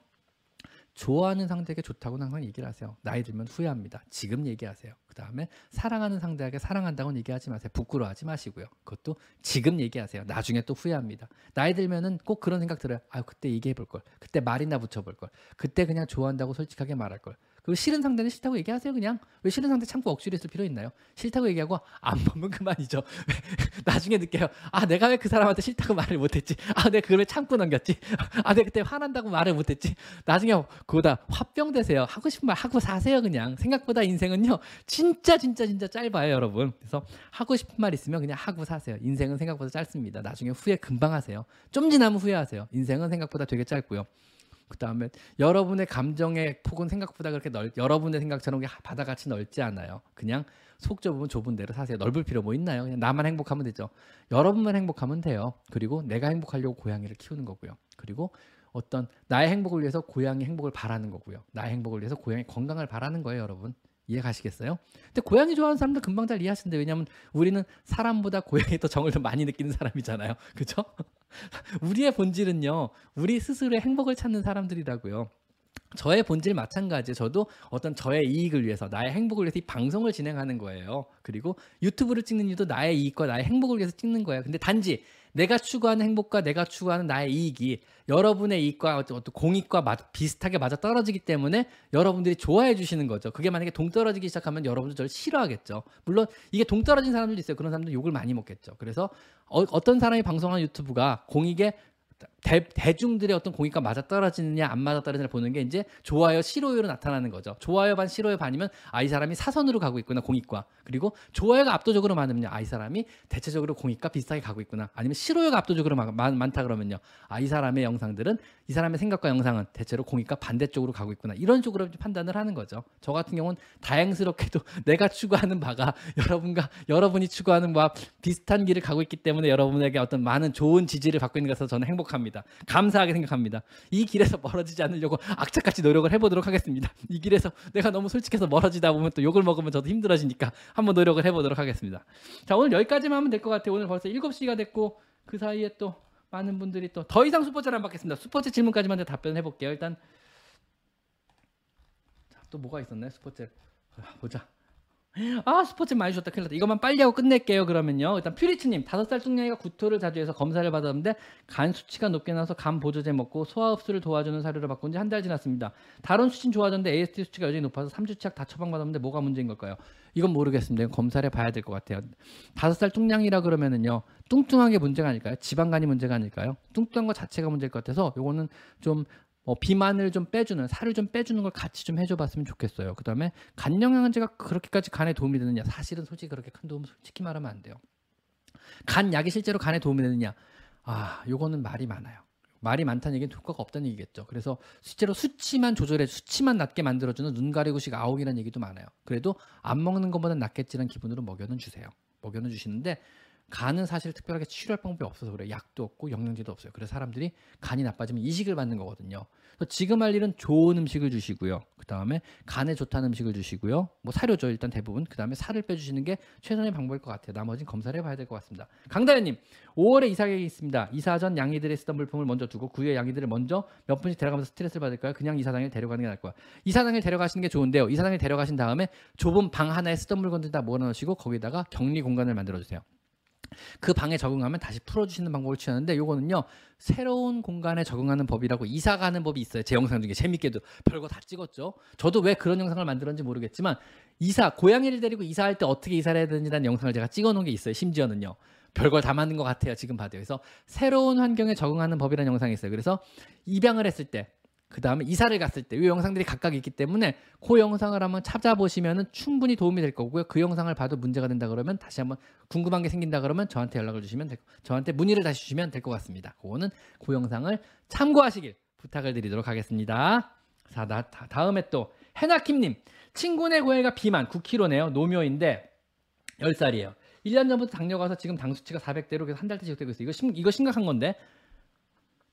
좋아하는 상대에게 좋다고는 항상 얘기를 하세요. 나이 들면 후회합니다. 지금 얘기하세요. 그 다음에 사랑하는 상대에게 사랑한다고는 얘기하지 마세요. 부끄러워하지 마시고요. 그것도 지금 얘기하세요. 나중에 또 후회합니다. 나이 들면은 꼭 그런 생각 들어요. 아유, 그때 얘기해볼 걸. 그때 말이나 붙여볼 걸. 그때 그냥 좋아한다고 솔직하게 말할 걸. 그 싫은 상대는 싫다고 얘기하세요. 그냥 왜 싫은 상대 참고 억지로 있을 필요 있나요? 싫다고 얘기하고 안 보면 그만이죠. 나중에 느껴요. 아, 내가 왜 그 사람한테 싫다고 말을 못했지? 아, 내가 그걸 왜 참고 넘겼지? 아, 내가 그때 화난다고 말을 못했지? 나중에 그거다 화병 되세요. 하고 싶은 말 하고 사세요. 그냥 생각보다 인생은요, 진짜 진짜 진짜 짧아요, 여러분. 그래서 하고 싶은 말 있으면 그냥 하고 사세요. 인생은 생각보다 짧습니다. 나중에 후회 금방 하세요. 좀 지나면 후회하세요. 인생은 생각보다 되게 짧고요. 그 다음에 여러분의 감정의 폭은 생각보다 그렇게 넓, 여러분의 생각처럼 바다같이 넓지 않아요. 그냥 속 좁으면 좁은 대로 사세요. 넓을 필요 뭐 있나요? 그냥 나만 행복하면 되죠. 여러분만 행복하면 돼요. 그리고 내가 행복하려고 고양이를 키우는 거고요. 그리고 어떤 나의 행복을 위해서 고양이 행복을 바라는 거고요. 나의 행복을 위해서 고양이 건강을 바라는 거예요, 여러분. 이해 가시겠어요? 근데 고양이 좋아하는 사람들 금방 잘 이해하시는데, 왜냐면 우리는 사람보다 고양이에 더 정을 더 많이 느끼는 사람이잖아요. 그죠? 우리의 본질은요, 우리 스스로의 행복을 찾는 사람들이라고요. 저의 본질 마찬가지예요. 저도 어떤 저의 이익을 위해서, 나의 행복을 위해서 이 방송을 진행하는 거예요. 그리고 유튜브를 찍는 이유도 나의 이익과 나의 행복을 위해서 찍는 거예요. 근데 단지 내가 추구하는 행복과 내가 추구하는 나의 이익이 여러분의 이익과 어떤 공익과 비슷하게 맞아 떨어지기 때문에 여러분들이 좋아해 주시는 거죠. 그게 만약에 동떨어지기 시작하면 여러분도 저를 싫어하겠죠. 물론 이게 동떨어진 사람들도 있어요. 그런 사람들은 욕을 많이 먹겠죠. 그래서 어, 어떤 사람이 방송하는 유튜브가 공익에 대, 대중들의 어떤 공익과 맞아떨어지느냐 안 맞아떨어지느냐 보는 게 이제 좋아요 싫어요로 나타나는 거죠. 좋아요 반 싫어요 반이면 아, 이 사람이 사선으로 가고 있구나 공익과. 그리고 좋아요가 압도적으로 많으면요, 아, 이 사람이 대체적으로 공익과 비슷하게 가고 있구나. 아니면 싫어요가 압도적으로 많, 많, 많다 그러면요, 아, 이 사람의 영상들은 이 사람의 생각과 영상은 대체로 공익과 반대쪽으로 가고 있구나. 이런 쪽으로 판단을 하는 거죠. 저 같은 경우는 다행스럽게도 내가 추구하는 바가 여러분과 여러분이 추구하는 바와 비슷한 길을 가고 있기 때문에 여러분에게 어떤 많은 좋은 지지를 받고 있는 것에서 저는 행복합니다. 감사하게 생각합니다. 이 길에서 멀어지지 않으려고 악착같이 노력을 해보도록 하겠습니다. 이 길에서 내가 너무 솔직해서 멀어지다 보면 또 욕을 먹으면 저도 힘들어지니까 한번 노력을 해보도록 하겠습니다. 자, 오늘 여기까지만 하면 될 것 같아요. 오늘 벌써 일곱 시가 됐고 그 사이에 또 많은 분들이 또 더 이상 슈퍼챗을 안 받겠습니다. 슈퍼챗 질문까지만 답변을 해볼게요. 일단 자, 또 뭐가 있었나요? 슈퍼챗 보자. 아, 슈퍼챗 많이 주셨다. 큰일 났다. 이것만 빨리 하고 끝낼게요. 그러면요, 일단 퓨리츠님, 다섯 살 뚱냥이가 구토를 자주 해서 검사를 받았는데 간 수치가 높게 나와서 간 보조제 먹고 소화 흡수를 도와주는 사료를 바꾼 지 한 달 지났습니다. 다른 수치는 좋아졌는데 에이에스티 수치가 여전히 높아서 삼 주치약 다 처방받았는데 뭐가 문제인 걸까요? 이건 모르겠습니다. 검사를 해봐야 될 것 같아요. 다섯 살 뚱냥이라 그러면은요, 뚱뚱한 게 문제가 아닐까요? 지방간이 문제가 아닐까요? 뚱뚱한 거 자체가 문제일 것 같아서 요거는 좀 어, 비만을 좀 빼주는, 살을 좀 빼주는 걸 같이 좀 해줘봤으면 좋겠어요. 그 다음에 간 영양제가 그렇게까지 간에 도움이 되느냐, 사실은 솔직히 그렇게 큰 도움 솔직히 말하면 안 돼요. 간 약이 실제로 간에 도움이 되느냐, 아, 요거는 말이 많아요. 말이 많다는 얘기는 효과가 없다는 얘기겠죠. 그래서 실제로 수치만 조절해, 수치만 낮게 만들어주는 눈 가리고식 아홉이라는 얘기도 많아요. 그래도 안 먹는 것보다는 낫겠지라는 기분으로 먹여는 주세요. 먹여는 주시는데 간은 사실 특별하게 치료할 방법이 없어서 그래요. 약도 없고 영양제도 없어요. 그래서 사람들이 간이 나빠지면 이식을 받는 거거든요. 그래서 지금 할 일은 좋은 음식을 주시고요, 그 다음에 간에 좋다는 음식을 주시고요, 뭐 사료죠 일단 대부분. 그 다음에 살을 빼주시는 게 최선의 방법일 것 같아요. 나머지는 검사를 해봐야 될 것 같습니다. 강다현님, 오월에 이사 계획이 있습니다. 이사 전 양이들이 쓰던 물품을 먼저 두고 구 후에 양이들을 먼저 몇 분씩 데려가면서 스트레스를 받을까요? 그냥 이사 당일 데려가는 게 나을 거야. 이사 당일 데려가시는 게 좋은데요, 이사 당일 데려가신 다음에 좁은 방 하나에 쓰던 물건들 다 모아놓으시고 거기다가 격리 공간을 만들어주세요. 그 방에 적응하면 다시 풀어주시는 방법을 취하는데, 요거는요 새로운 공간에 적응하는 법이라고 이사 가는 법이 있어요. 제 영상 중에 재밌게도 별거 다 찍었죠. 저도 왜 그런 영상을 만들었는지 모르겠지만 이사, 고양이를 데리고 이사할 때 어떻게 이사를 해야 되는지 라는 영상을 제가 찍어놓은 게 있어요. 심지어는요 별걸 다 맞는 것 같아요 지금 봐도. 그래서 새로운 환경에 적응하는 법이라는 영상이 있어요. 그래서 입양을 했을 때, 그 다음에 이사를 갔을 때 이 영상들이 각각 있기 때문에 그 영상을 한번 찾아보시면 충분히 도움이 될 거고요. 그 영상을 봐도 문제가 된다 그러면 다시 한번 궁금한 게 생긴다 그러면 저한테 연락을 주시면 될, 저한테 문의를 다시 주시면 될 것 같습니다. 그거는 그 영상을 참고하시길 부탁을 드리도록 하겠습니다. 자, 나, 다, 다음에 또 해나킴님, 친구네 고양이가 비만 구 킬로그램네요. 노묘인데 열 살이에요. 일 년 전부터 당뇨가 와서 지금 당수치가 사백 대로 계속 한 달째 지속되고 있어요. 이거, 심, 이거 심각한 건데,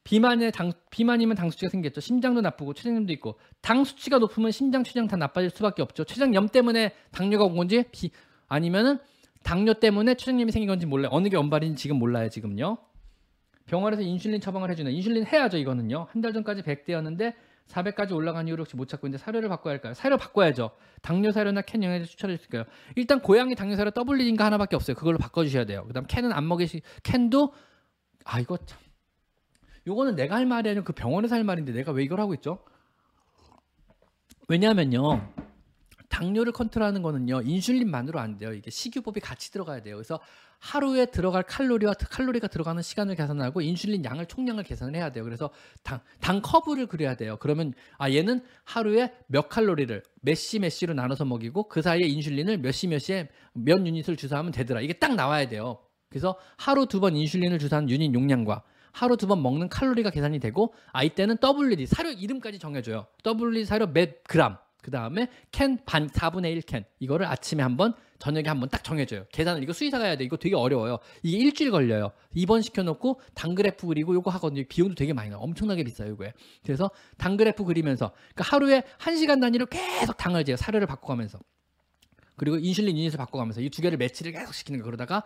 비만에 당, 비만이면 당수치가 생겼죠. 심장도 나쁘고 췌장염도 있고, 당수치가 높으면 심장, 췌장 다 나빠질 수밖에 없죠. 췌장염 때문에 당뇨가 온 건지 비, 아니면은 당뇨 때문에 췌장염이 생긴 건지 몰라요. 어느 게 원발인지 지금 몰라요. 지금요. 병원에서 인슐린 처방을 해주네. 인슐린 해야죠. 이거는요. 한 달 전까지 백 대였는데 사백까지 올라간 이후로 혹시 못 찾고 있는데 사료를 바꿔야 할까요? 사료 바꿔야죠. 당뇨 사료나 캔 영양제 추천해 주실까요? 일단 고양이 당뇨 사료 더블린인가 하나밖에 없어요. 그걸로 바꿔주셔야 돼요. 그 다음 캔은 안 먹이시, 캔도, 아, 이거 참. 요거는 내가 할 말이 아니고 그 병원에서 할 말인데 내가 왜 이걸 하고 있죠? 왜냐하면요, 당뇨를 컨트롤하는 거는요 인슐린만으로 안 돼요. 이게 식이요법이 같이 들어가야 돼요. 그래서 하루에 들어갈 칼로리와 칼로리가 들어가는 시간을 계산하고 인슐린 양을, 총량을 계산을 해야 돼요. 그래서 당, 당 커브를 그려야 돼요. 그러면 아, 얘는 하루에 몇 칼로리를 몇 시 몇 시로 나눠서 먹이고 그 사이에 인슐린을 몇 시 몇 시에 몇 유닛을 주사하면 되더라. 이게 딱 나와야 돼요. 그래서 하루 두 번 인슐린을 주사하는 유닛 용량과 하루 두 번 먹는 칼로리가 계산이 되고, 아, 이때는 더블유디 사료 이름까지 정해줘요. 더블유디 사료 몇 그램, 그 다음에 캔 반, 사분의 일 캔, 이거를 아침에 한 번, 저녁에 한 번 딱 정해줘요. 계산을, 이거 수의사가 해야 돼. 이거 되게 어려워요. 이게 일주일 걸려요. 입원시켜놓고 당그래프 그리고 요거 하거든요. 비용도 되게 많이 나요. 엄청나게 비싸요 요거에. 그래서 당그래프 그리면서, 그러니까 하루에 한 시간 단위로 계속 당을 재요. 사료를 바꿔가면서, 그리고 인슐린 유닛을 바꿔가면서 이 두 개를 매치를 계속 시키는 거예요. 그러다가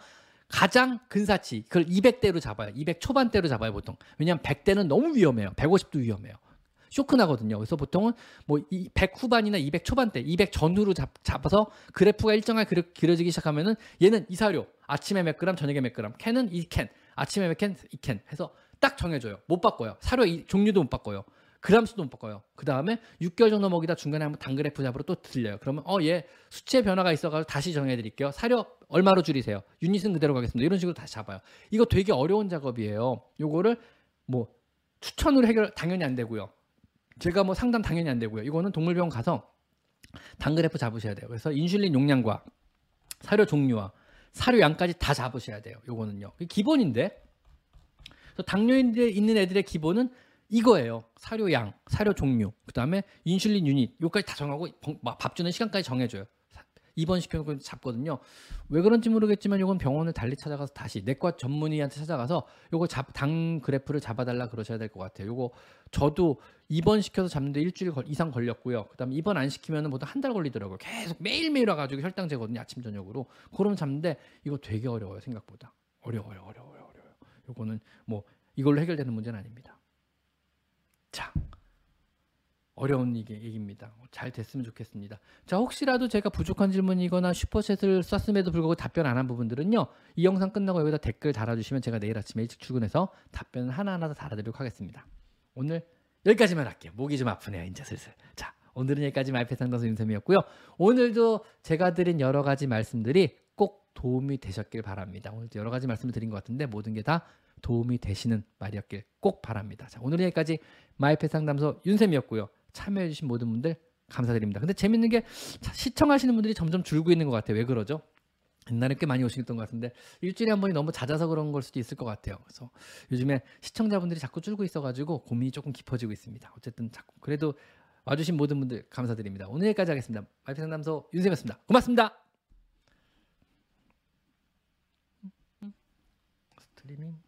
가장 근사치, 그걸 이백 대로 잡아요. 이백 초반대로 잡아요 보통. 왜냐하면 백 대는 너무 위험해요. 백오십도 위험해요. 쇼크 나거든요. 그래서 보통은 뭐 백 후반이나 이백 초반대, 이백 전후로 잡, 잡아서 그래프가 일정하게 그려, 그려지기 시작하면은 얘는 이 사료 아침에 몇 그램, 저녁에 몇 그램, 캔은 이 캔, 아침에 몇 캔, 이 캔 해서 딱 정해줘요. 못 바꿔요. 사료 이, 종류도 못 바꿔요. 그람수도 못 바꿔요. 그 다음에 육 개월 정도 먹이다 중간에 한번 당그래프 잡으러 또 들려요. 그러면 어, 얘 수치의 변화가 있어가지고 다시 정해드릴게요. 사료 얼마로 줄이세요? 유닛은 그대로 가겠습니다. 이런 식으로 다시 잡아요. 이거 되게 어려운 작업이에요. 요거를 뭐 추천으로 해결 당연히 안 되고요. 제가 뭐 상담 당연히 안 되고요. 이거는 동물병원 가서 당그래프 잡으셔야 돼요. 그래서 인슐린 용량과 사료 종류와 사료 양까지 다 잡으셔야 돼요. 요거는요. 기본인데 당뇨인데 있는 애들의 기본은 이거예요. 사료 양, 사료 종류, 그 다음에 인슐린 유닛 요까지 다 정하고 밥 주는 시간까지 정해줘요. 입원시켜놓고 잡거든요. 왜 그런지 모르겠지만 요건 병원을 달리 찾아가서 다시 내과 전문의한테 찾아가서 요거 잡, 당 그래프를 잡아달라 그러셔야 될 것 같아요. 요거 저도 입원시켜서 잡는데 일주일 이상 걸렸고요. 그 다음에 입원 안 시키면 보통 한 달 걸리더라고요. 계속 매일매일 와가지고 혈당 재거든요. 아침 저녁으로. 그러면 잡는데 이거 되게 어려워요. 생각보다. 어려워요. 어려워요. 어려워요. 요거는 뭐 이걸로 해결되는 문제는 아닙니다. 자. 어려운 얘기입니다. 잘 됐으면 좋겠습니다. 자, 혹시라도 제가 부족한 질문이거나 슈퍼챗을 썼음에도 불구하고 답변 안 한 부분들은요. 이 영상 끝나고 여기다 댓글 달아주시면 제가 내일 아침에 일찍 출근해서 답변을 하나하나 다 달아드리도록 하겠습니다. 오늘 여기까지만 할게요. 목이 좀 아프네요. 이제 슬슬. 자, 오늘은 여기까지 마이펫 상담소 윤샘이었고요. 오늘도 제가 드린 여러 가지 말씀들이 꼭 도움이 되셨길 바랍니다. 오늘도 여러 가지 말씀을 드린 것 같은데 모든 게 다 도움이 되시는 말이었길 꼭 바랍니다. 자, 오늘은 여기까지 마이펫 상담소 윤샘이었고요. 참여해주신 모든 분들 감사드립니다. 근데 재밌는 게 시청하시는 분들이 점점 줄고 있는 것 같아요. 왜 그러죠? 옛날에 꽤 많이 오셨던 것 같은데 일주일에 한 번이 너무 잦아서 그런 걸 수도 있을 것 같아요. 그래서 요즘에 시청자분들이 자꾸 줄고 있어가지고 고민이 조금 깊어지고 있습니다. 어쨌든 자꾸 그래도 와주신 모든 분들 감사드립니다. 오늘 여기까지 하겠습니다. 마이펫 상담소 윤샘이었습니다. 고맙습니다. 스트리밍